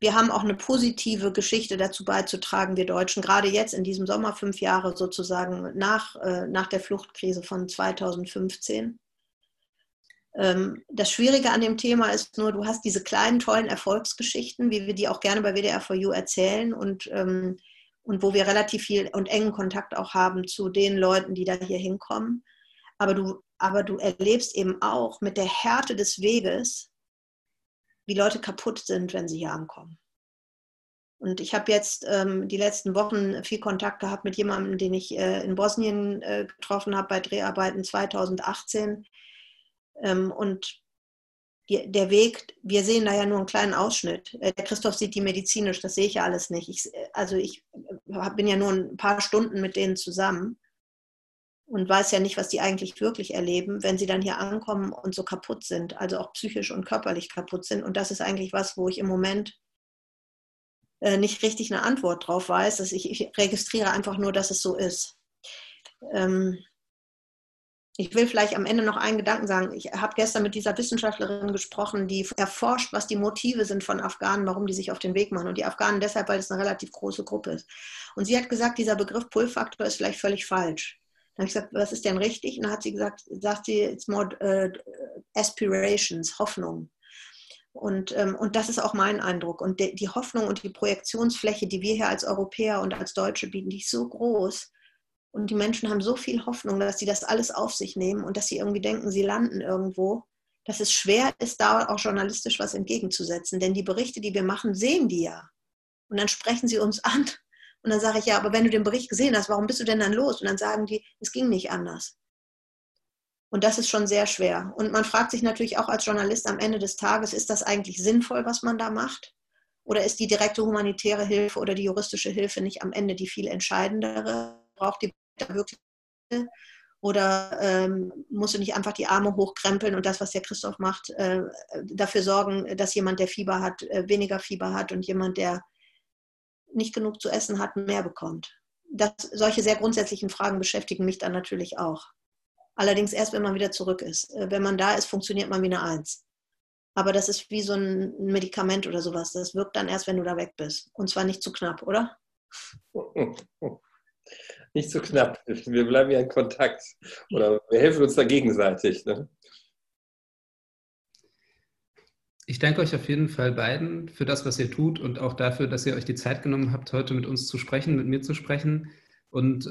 wir haben auch eine positive Geschichte dazu beizutragen, wir Deutschen, gerade jetzt in diesem Sommer, 5 Jahre sozusagen nach der Fluchtkrise von 2015. Das Schwierige an dem Thema ist nur, du hast diese kleinen, tollen Erfolgsgeschichten, wie wir die auch gerne bei WDR4U erzählen und wo wir relativ viel und engen Kontakt auch haben zu den Leuten, die da hier hinkommen. Aber du erlebst eben auch mit der Härte des Weges, wie Leute kaputt sind, wenn sie hier ankommen. Und ich habe jetzt die letzten Wochen viel Kontakt gehabt mit jemandem, den ich in Bosnien getroffen habe bei Dreharbeiten 2018. Und der Weg, wir sehen da ja nur einen kleinen Ausschnitt. Der Christoph sieht die medizinisch, das sehe ich ja alles nicht. Ich bin ja nur ein paar Stunden mit denen zusammen und weiß ja nicht, was die eigentlich wirklich erleben, wenn sie dann hier ankommen und so kaputt sind, also auch psychisch und körperlich kaputt sind. Und das ist eigentlich was, wo ich im Moment nicht richtig eine Antwort drauf weiß. Dass ich registriere einfach nur, dass es so ist. Ich will vielleicht am Ende noch einen Gedanken sagen. Ich habe gestern mit dieser Wissenschaftlerin gesprochen, die erforscht, was die Motive sind von Afghanen, warum die sich auf den Weg machen. Und die Afghanen deshalb, weil es eine relativ große Gruppe ist. Und sie hat gesagt, dieser Begriff Pull-Faktor ist vielleicht völlig falsch. Dann habe ich gesagt, was ist denn richtig? Und dann hat sie gesagt, sagt sie, it's more aspirations, Hoffnung. Und das ist auch mein Eindruck. Und die Hoffnung und die Projektionsfläche, die wir hier als Europäer und als Deutsche bieten, die ist so groß. Und die Menschen haben so viel Hoffnung, dass sie das alles auf sich nehmen und dass sie irgendwie denken, sie landen irgendwo, dass es schwer ist, da auch journalistisch was entgegenzusetzen. Denn die Berichte, die wir machen, sehen die ja. Und dann sprechen sie uns an. Und dann sage ich, ja, aber wenn du den Bericht gesehen hast, warum bist du denn dann los? Und dann sagen die, es ging nicht anders. Und das ist schon sehr schwer. Und man fragt sich natürlich auch als Journalist am Ende des Tages, ist das eigentlich sinnvoll, was man da macht? Oder ist die direkte humanitäre Hilfe oder die juristische Hilfe nicht am Ende die viel entscheidendere? Braucht die wirklich oder musst du nicht einfach die Arme hochkrempeln und das, was der Christoph macht, dafür sorgen, dass jemand, der Fieber hat, weniger Fieber hat und jemand, der nicht genug zu essen hat, mehr bekommt. Solche sehr grundsätzlichen Fragen beschäftigen mich dann natürlich auch. Allerdings erst, wenn man wieder zurück ist. Wenn man da ist, funktioniert man wie eine Eins. Aber das ist wie so ein Medikament oder sowas. Das wirkt dann erst, wenn du da weg bist. Und zwar nicht zu knapp, oder? Nicht so knapp. Wir bleiben ja in Kontakt. Oder wir helfen uns da gegenseitig. Ne? Ich danke euch auf jeden Fall beiden für das, was ihr tut und auch dafür, dass ihr euch die Zeit genommen habt, heute mit uns zu sprechen, mit mir zu sprechen. Und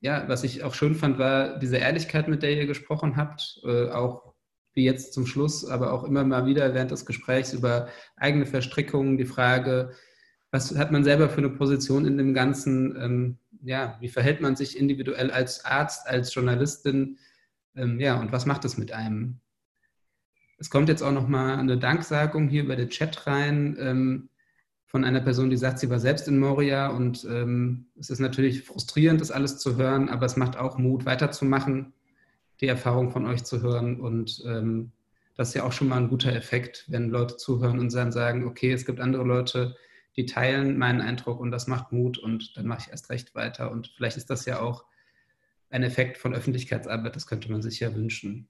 ja, was ich auch schön fand, war diese Ehrlichkeit, mit der ihr gesprochen habt, auch wie jetzt zum Schluss, aber auch immer mal wieder während des Gesprächs über eigene Verstrickungen, die Frage, was hat man selber für eine Position in dem Ganzen? Ja, wie verhält man sich individuell als Arzt, als Journalistin? Ja, und was macht das mit einem? Es kommt jetzt auch nochmal eine Danksagung hier über den Chat rein von einer Person, die sagt, sie war selbst in Moria und es ist natürlich frustrierend, das alles zu hören, aber es macht auch Mut, weiterzumachen, die Erfahrung von euch zu hören und das ist ja auch schon mal ein guter Effekt, wenn Leute zuhören und dann sagen, okay, es gibt andere Leute, die teilen meinen Eindruck und das macht Mut und dann mache ich erst recht weiter. Und vielleicht ist das ja auch ein Effekt von Öffentlichkeitsarbeit, das könnte man sich ja wünschen.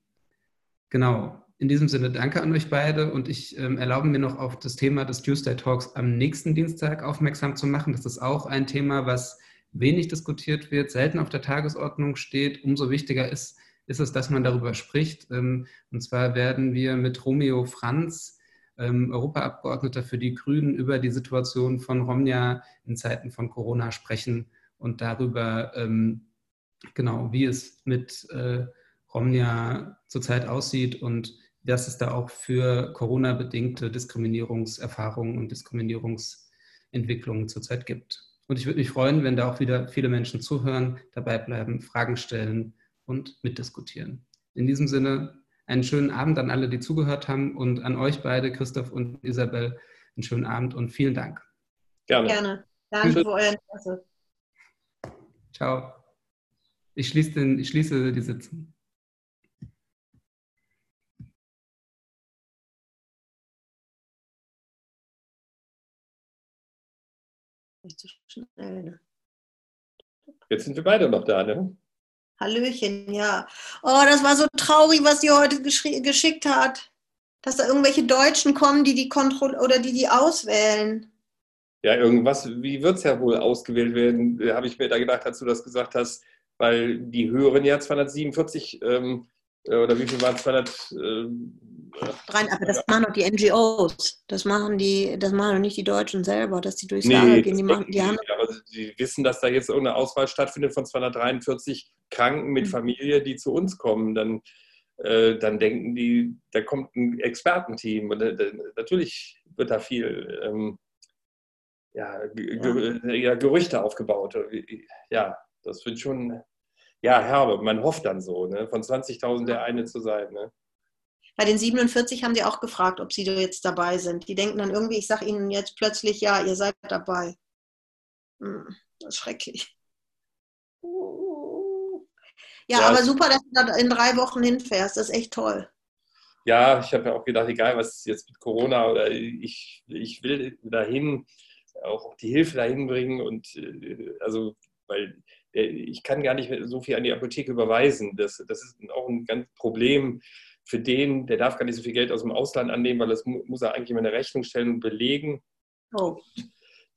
Genau. In diesem Sinne danke an euch beide und ich erlaube mir noch auf das Thema des Tuesday Talks am nächsten Dienstag aufmerksam zu machen. Das ist auch ein Thema, was wenig diskutiert wird, selten auf der Tagesordnung steht. Umso wichtiger ist es, dass man darüber spricht. Und zwar werden wir mit Romeo Franz, Europaabgeordneter für die Grünen, über die Situation von Romja in Zeiten von Corona sprechen und darüber, genau, wie es mit Romja zurzeit aussieht und dass es da auch für Corona-bedingte Diskriminierungserfahrungen und Diskriminierungsentwicklungen zurzeit gibt. Und ich würde mich freuen, wenn da auch wieder viele Menschen zuhören, dabei bleiben, Fragen stellen und mitdiskutieren. In diesem Sinne einen schönen Abend an alle, die zugehört haben, und an euch beide, Christoph und Isabel, einen schönen Abend und vielen Dank. Gerne. Gerne. Danke für euer Interesse. Ciao. Ich schließe die Sitzung. Nicht so schnell, ne? Jetzt sind wir beide noch da, ne? Hallöchen, ja. Oh, das war so traurig, was die heute geschickt hat. Dass da irgendwelche Deutschen kommen, die kontrollieren oder die auswählen. Ja, irgendwas, wie wird es ja wohl ausgewählt werden, habe ich mir da gedacht, als du das gesagt hast, weil die höheren ja 247 oder wie viel waren es? 200? Aber das machen doch die NGOs. Das machen doch nicht die Deutschen selber, dass die durchs Lager gehen. Aber sie wissen, dass da jetzt irgendeine Auswahl stattfindet von 243 Kranken mit Familie, die zu uns kommen. Dann denken die, da kommt ein Expertenteam. Und natürlich wird da viel Gerüchte aufgebaut. Ja, das wird schon... Ja, herbe, man hofft dann so, ne? Von 20.000 der eine zu sein. Ne? Bei den 47 haben die auch gefragt, ob sie jetzt dabei sind. Die denken dann irgendwie, ich sage ihnen jetzt plötzlich, ja, ihr seid dabei. Das ist schrecklich. Ja, aber super, dass du da in 3 Wochen hinfährst. Das ist echt toll. Ja, ich habe ja auch gedacht, egal was jetzt mit Corona oder ich will dahin, auch die Hilfe dahin bringen und also, weil... Ich kann gar nicht so viel an die Apotheke überweisen. Das ist auch ein ganz Problem für den, der darf gar nicht so viel Geld aus dem Ausland annehmen, weil das muss er eigentlich immer eine Rechnung stellen und belegen. Oh.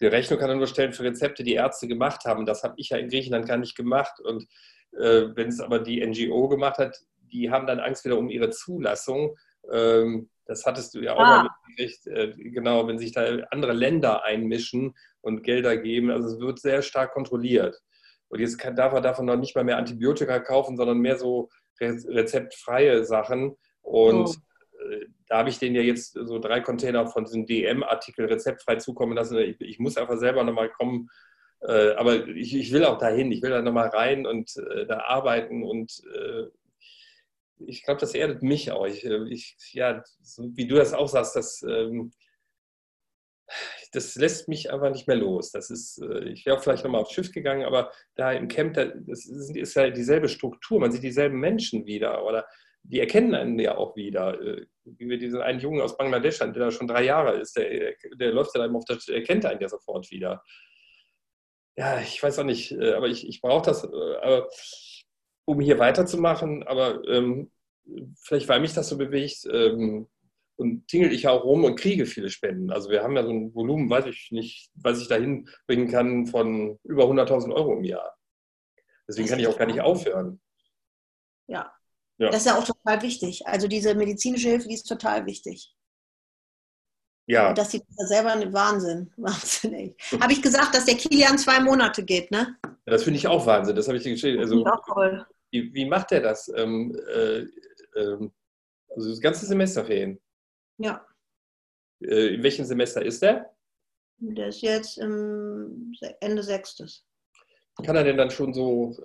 Die Rechnung kann er nur stellen für Rezepte, die Ärzte gemacht haben. Das habe ich ja in Griechenland gar nicht gemacht. Und wenn es aber die NGO gemacht hat, die haben dann Angst wieder um ihre Zulassung. Das hattest du ja auch mal mitgekriegt. Genau, wenn sich da andere Länder einmischen und Gelder geben. Also es wird sehr stark kontrolliert. Und jetzt darf er davon noch nicht mal mehr Antibiotika kaufen, sondern mehr so rezeptfreie Sachen. Und da habe ich denen ja jetzt so 3 Container von diesem DM-Artikel rezeptfrei zukommen lassen. Ich muss einfach selber nochmal kommen. Aber ich will auch dahin. Ich will da nochmal rein und da arbeiten. Und ich glaube, das erdet mich auch. Ja, so wie du das auch sagst, das lässt mich aber nicht mehr los. Ich wäre vielleicht nochmal aufs Schiff gegangen, aber da im Camp, das ist ja dieselbe Struktur. Man sieht dieselben Menschen wieder. Oder die erkennen einen ja auch wieder. Wie wir diesen einen Jungen aus Bangladesch, der da schon 3 Jahre ist, der läuft ja dann auf der Straße, erkennt einen ja sofort wieder. Ja, ich weiß auch nicht, aber ich brauche das, um hier weiterzumachen. Aber vielleicht, weil mich das so bewegt, und tingel ich ja auch rum und kriege viele Spenden. Also wir haben ja so ein Volumen, weiß ich nicht, was ich dahin bringen kann, von über 100.000 Euro im Jahr. Deswegen kann ich auch gar nicht aufhören. Ja, das ist ja auch total wichtig. Also diese medizinische Hilfe, die ist total wichtig. Ja. Dass die das selber einen Wahnsinn ey. Habe ich gesagt, dass der Kilian 2 Monate geht, ne? Ja, das finde ich auch Wahnsinn. Das habe ich dir geschrieben. Also, auch toll. Wie macht der das? Also das ganze Semesterferien. Ja. In welchem Semester ist der? Der ist jetzt Ende 6. Kann er denn dann schon so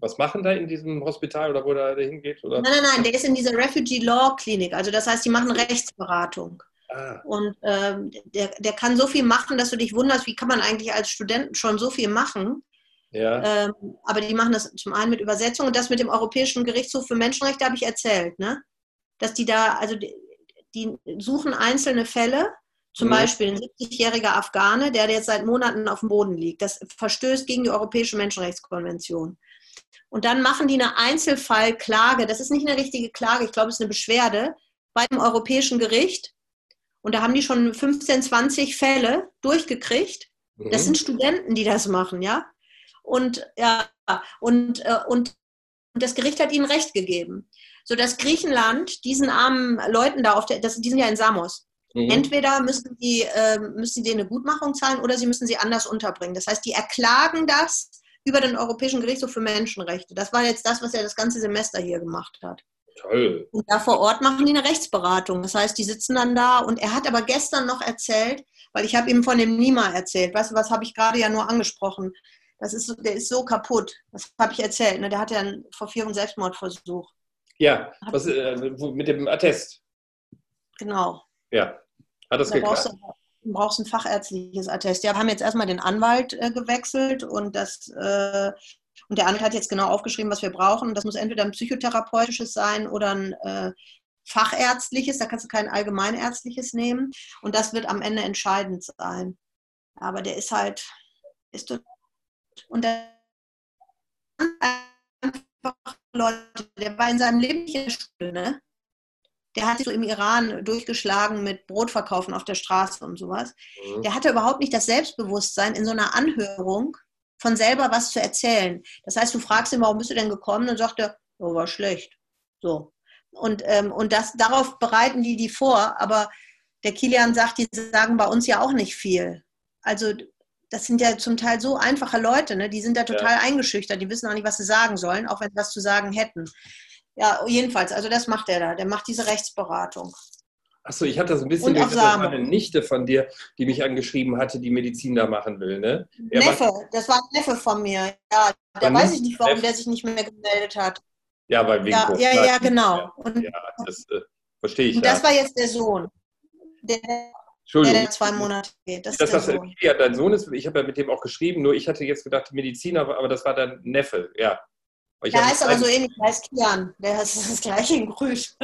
was machen da in diesem Hospital oder wo er da hingeht? Oder? Nein, der ist in dieser Refugee Law Klinik. Also das heißt, die machen Rechtsberatung. Und der kann so viel machen, dass du dich wunderst, wie kann man eigentlich als Student schon so viel machen? Ja. Aber die machen das zum einen mit Übersetzung und das mit dem Europäischen Gerichtshof für Menschenrechte habe ich erzählt, ne? Dass die da, also die suchen einzelne Fälle, zum Beispiel ein 70-jähriger Afghane, der jetzt seit Monaten auf dem Boden liegt. Das verstößt gegen die Europäische Menschenrechtskonvention. Und dann machen die eine Einzelfallklage. Das ist nicht eine richtige Klage, ich glaube, es ist eine Beschwerde bei dem Europäischen Gericht. Und da haben die schon 15, 20 Fälle durchgekriegt. Das sind Studenten, die das machen, ja. Und das Gericht hat ihnen Recht gegeben, sodass Griechenland diesen armen Leuten da, die sind ja in Samos, entweder müssen die denen eine Gutmachung zahlen oder sie müssen sie anders unterbringen. Das heißt, die erklagen das über den Europäischen Gerichtshof für Menschenrechte. Das war jetzt das, was er das ganze Semester hier gemacht hat. Toll. Und da vor Ort machen die eine Rechtsberatung. Das heißt, die sitzen dann da und er hat aber gestern noch erzählt, weil ich habe ihm von dem Nima erzählt. Weißt du, was habe ich gerade ja nur angesprochen? Der ist so kaputt. Das habe ich erzählt. Ne? Der hatte ja vor 4 einen Selbstmordversuch. Ja, mit dem Attest. Genau. Ja, hat das geklappt. Du brauchst ein fachärztliches Attest. Ja, wir haben jetzt erstmal den Anwalt gewechselt und der Anwalt hat jetzt genau aufgeschrieben, was wir brauchen. Das muss entweder ein psychotherapeutisches sein oder ein fachärztliches. Da kannst du kein allgemeinärztliches nehmen. Und das wird am Ende entscheidend sein. Aber der ist halt... Und der war in seinem Leben nicht in der Schule, ne? Der hat sich so im Iran durchgeschlagen mit Brotverkaufen auf der Straße und sowas. Der hatte überhaupt nicht das Selbstbewusstsein, in so einer Anhörung von selber was zu erzählen. Das heißt, du fragst ihn, warum bist du denn gekommen? Und sagt er, oh, war schlecht. So. Und das, darauf bereiten die vor. Aber der Kilian sagt, die sagen bei uns ja auch nicht viel. Also das sind ja zum Teil so einfache Leute, ne? Die sind da total eingeschüchtert. Die wissen auch nicht, was sie sagen sollen, auch wenn sie was zu sagen hätten. Ja, jedenfalls, also das macht er da. Der macht diese Rechtsberatung. Achso, ich hatte das ein bisschen gehört, das war eine Nichte von dir, die mich angeschrieben hatte, die Medizin da machen will, ne? Das war ein Neffe von mir. Ja, da weiß ich nicht, warum der sich nicht mehr gemeldet hat. Ja, weil wegen Corona. Ja, genau. Und, das verstehe ich. Und das war jetzt der Sohn, der 2 Monate geht. Ja, dein Sohn ist, ich habe ja mit dem auch geschrieben, nur ich hatte jetzt gedacht Mediziner, aber das war dein Neffe, ja. Der heißt aber so ähnlich, der heißt Kian. Der heißt das gleiche in Grün. Sag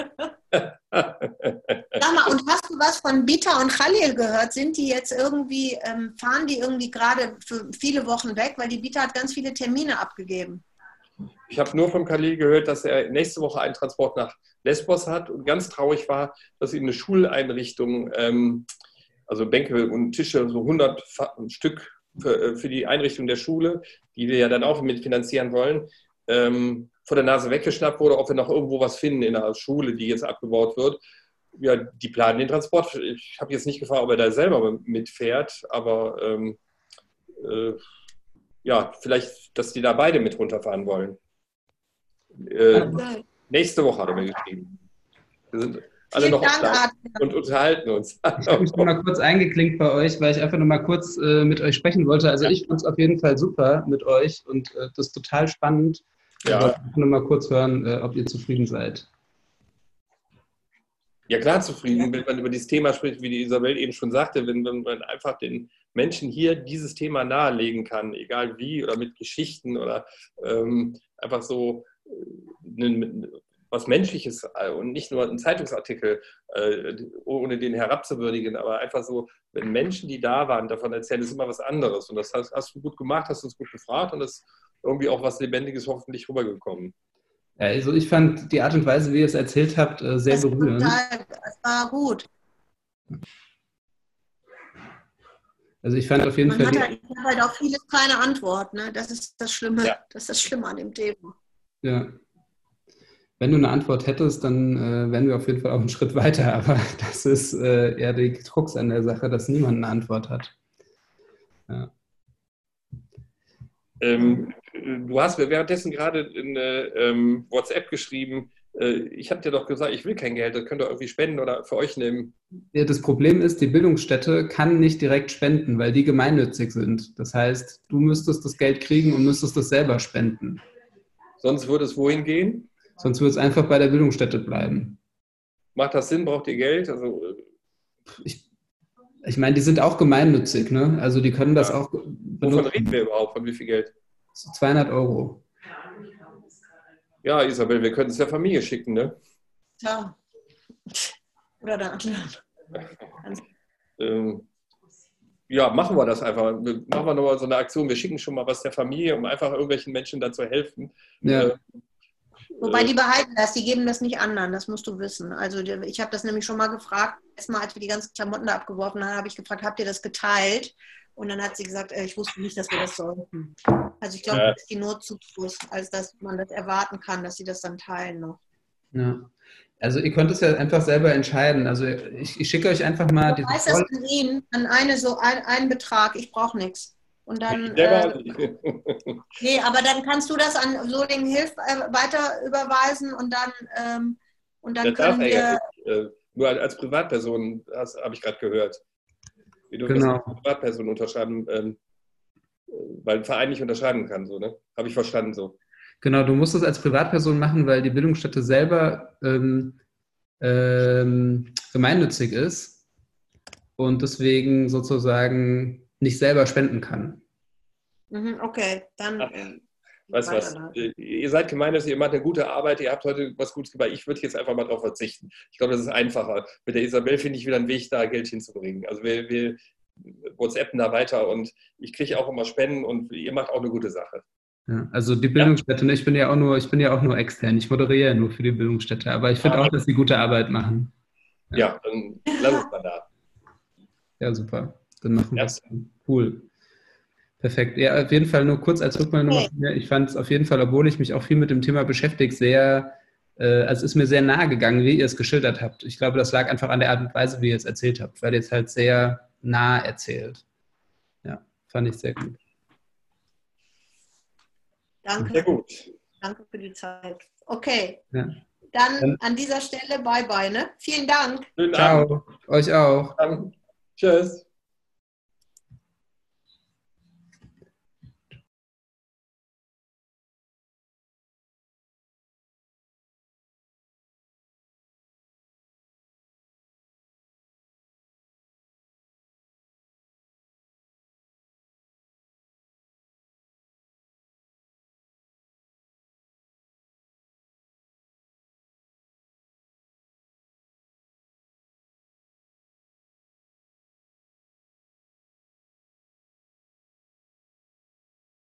mal, und hast du was von Bita und Khalil gehört? Sind die jetzt irgendwie, fahren die irgendwie gerade für viele Wochen weg? Weil die Bita hat ganz viele Termine abgegeben. Ich habe nur von Khalil gehört, dass er nächste Woche einen Transport nach Lesbos hat und ganz traurig war, dass ihm eine Schuleinrichtung, also Bänke und Tische, so 100 Stück für die Einrichtung der Schule, die wir ja dann auch mitfinanzieren wollen, vor der Nase weggeschnappt wurde, ob wir noch irgendwo was finden in der Schule, die jetzt abgebaut wird. Ja, die planen den Transport. Ich habe jetzt nicht gefragt, ob er da selber mitfährt, aber ja, vielleicht, dass die da beide mit runterfahren wollen. Nächste Woche hat er mir geschrieben. Wir sind alle noch online und unterhalten uns. Ich habe mich noch mal kurz eingeklinkt bei euch, weil ich einfach noch mal kurz mit euch sprechen wollte. Also ich fand es auf jeden Fall super mit euch und das ist total spannend. Ja. Ich will nur mal kurz hören, ob ihr zufrieden seid. Ja klar, zufrieden, wenn man über dieses Thema spricht, wie die Isabel eben schon sagte, wenn man einfach den Menschen hier dieses Thema nahelegen kann, egal wie oder mit Geschichten oder einfach so was Menschliches und nicht nur ein Zeitungsartikel, ohne den herabzuwürdigen, aber einfach so, wenn Menschen, die da waren, davon erzählen, ist immer was anderes. Und das hast du gut gemacht, hast uns gut gefragt und das ist irgendwie auch was Lebendiges hoffentlich rübergekommen. Ja, also ich fand die Art und Weise, wie ihr es erzählt habt, sehr berührend. Das war gut. Also ich fand auf jeden Fall... Ich habe halt auf vieles keine Antwort. Ne? Das ist das Schlimme, das ist das Schlimme an dem Thema. Ja. Wenn du eine Antwort hättest, dann wären wir auf jeden Fall auch einen Schritt weiter. Aber das ist eher die Krux an der Sache, dass niemand eine Antwort hat. Ja. Du hast mir währenddessen gerade in WhatsApp geschrieben, ich habe dir doch gesagt, ich will kein Geld, das könnt ihr irgendwie spenden oder für euch nehmen. Ja, das Problem ist, die Bildungsstätte kann nicht direkt spenden, weil die gemeinnützig sind. Das heißt, du müsstest das Geld kriegen und müsstest das selber spenden. Sonst würde es wohin gehen? Sonst würde es einfach bei der Bildungsstätte bleiben. Macht das Sinn? Braucht ihr Geld? Also ich meine, die sind auch gemeinnützig, ne? Also die können das auch benutzen. Wovon reden wir überhaupt? Von wie viel Geld? 200 €. Ja, Isabel, wir können es der Familie schicken, ne? Ja. Oder der anderen. ja, machen wir das einfach. Machen wir nochmal so eine Aktion. Wir schicken schon mal was der Familie, um einfach irgendwelchen Menschen dazu helfen. Ja. Wobei die behalten das, die geben das nicht anderen, das musst du wissen. Also ich habe das nämlich schon mal gefragt, erstmal als wir die ganzen Klamotten da abgeworfen haben, habe ich gefragt, habt ihr das geteilt? Und dann hat sie gesagt, ich wusste nicht, dass wir das sollten. Also ich glaube, das ist die Not zu groß, als dass man das erwarten kann, dass sie das dann teilen noch. Ja. Also ihr könnt es ja einfach selber entscheiden. Also ich schicke euch einfach mal... Ich weiß das an Ihnen, an einen Betrag, ich brauche nichts. Und dann, nee, aber dann kannst du das an Solingen hilft weiter überweisen und dann das können wir... Ja nur als Privatperson, habe ich gerade gehört. Wie du das als Privatperson unterschreiben, weil ein Verein nicht unterschreiben kann, so, ne? Habe ich verstanden so. Genau, du musst es als Privatperson machen, weil die Bildungsstätte selber gemeinnützig ist und deswegen sozusagen... nicht selber spenden kann. Okay, dann... Weißt du was? Ihr seid gemeinnützig, ihr macht eine gute Arbeit, ihr habt heute was Gutes gemacht. Ich würde jetzt einfach mal darauf verzichten. Ich glaube, das ist einfacher. Mit der Isabel finde ich wieder einen Weg, da Geld hinzubringen. Also wir WhatsAppen da weiter und ich kriege auch immer Spenden und ihr macht auch eine gute Sache. Ja, also die Bildungsstätte, ja. Ich bin ja auch nur extern. Ich moderiere ja nur für die Bildungsstätte, aber ich finde auch, dass sie gute Arbeit machen. Ja, dann lass uns mal da. Ja, super. Dann machen wir es. Cool. Perfekt. Ja, auf jeden Fall nur kurz als Rückmeldung. Ich fand es auf jeden Fall, obwohl ich mich auch viel mit dem Thema beschäftige, sehr, es ist mir sehr nahe gegangen, wie ihr es geschildert habt. Ich glaube, das lag einfach an der Art und Weise, wie ihr es erzählt habt, weil ihr es halt sehr nah erzählt. Ja, fand ich sehr gut. Danke. Sehr gut. Danke für die Zeit. Okay. Ja. Dann an dieser Stelle bye bye, ne? Vielen Dank. Schönen Abend. Ciao. Euch auch. Dann. Tschüss.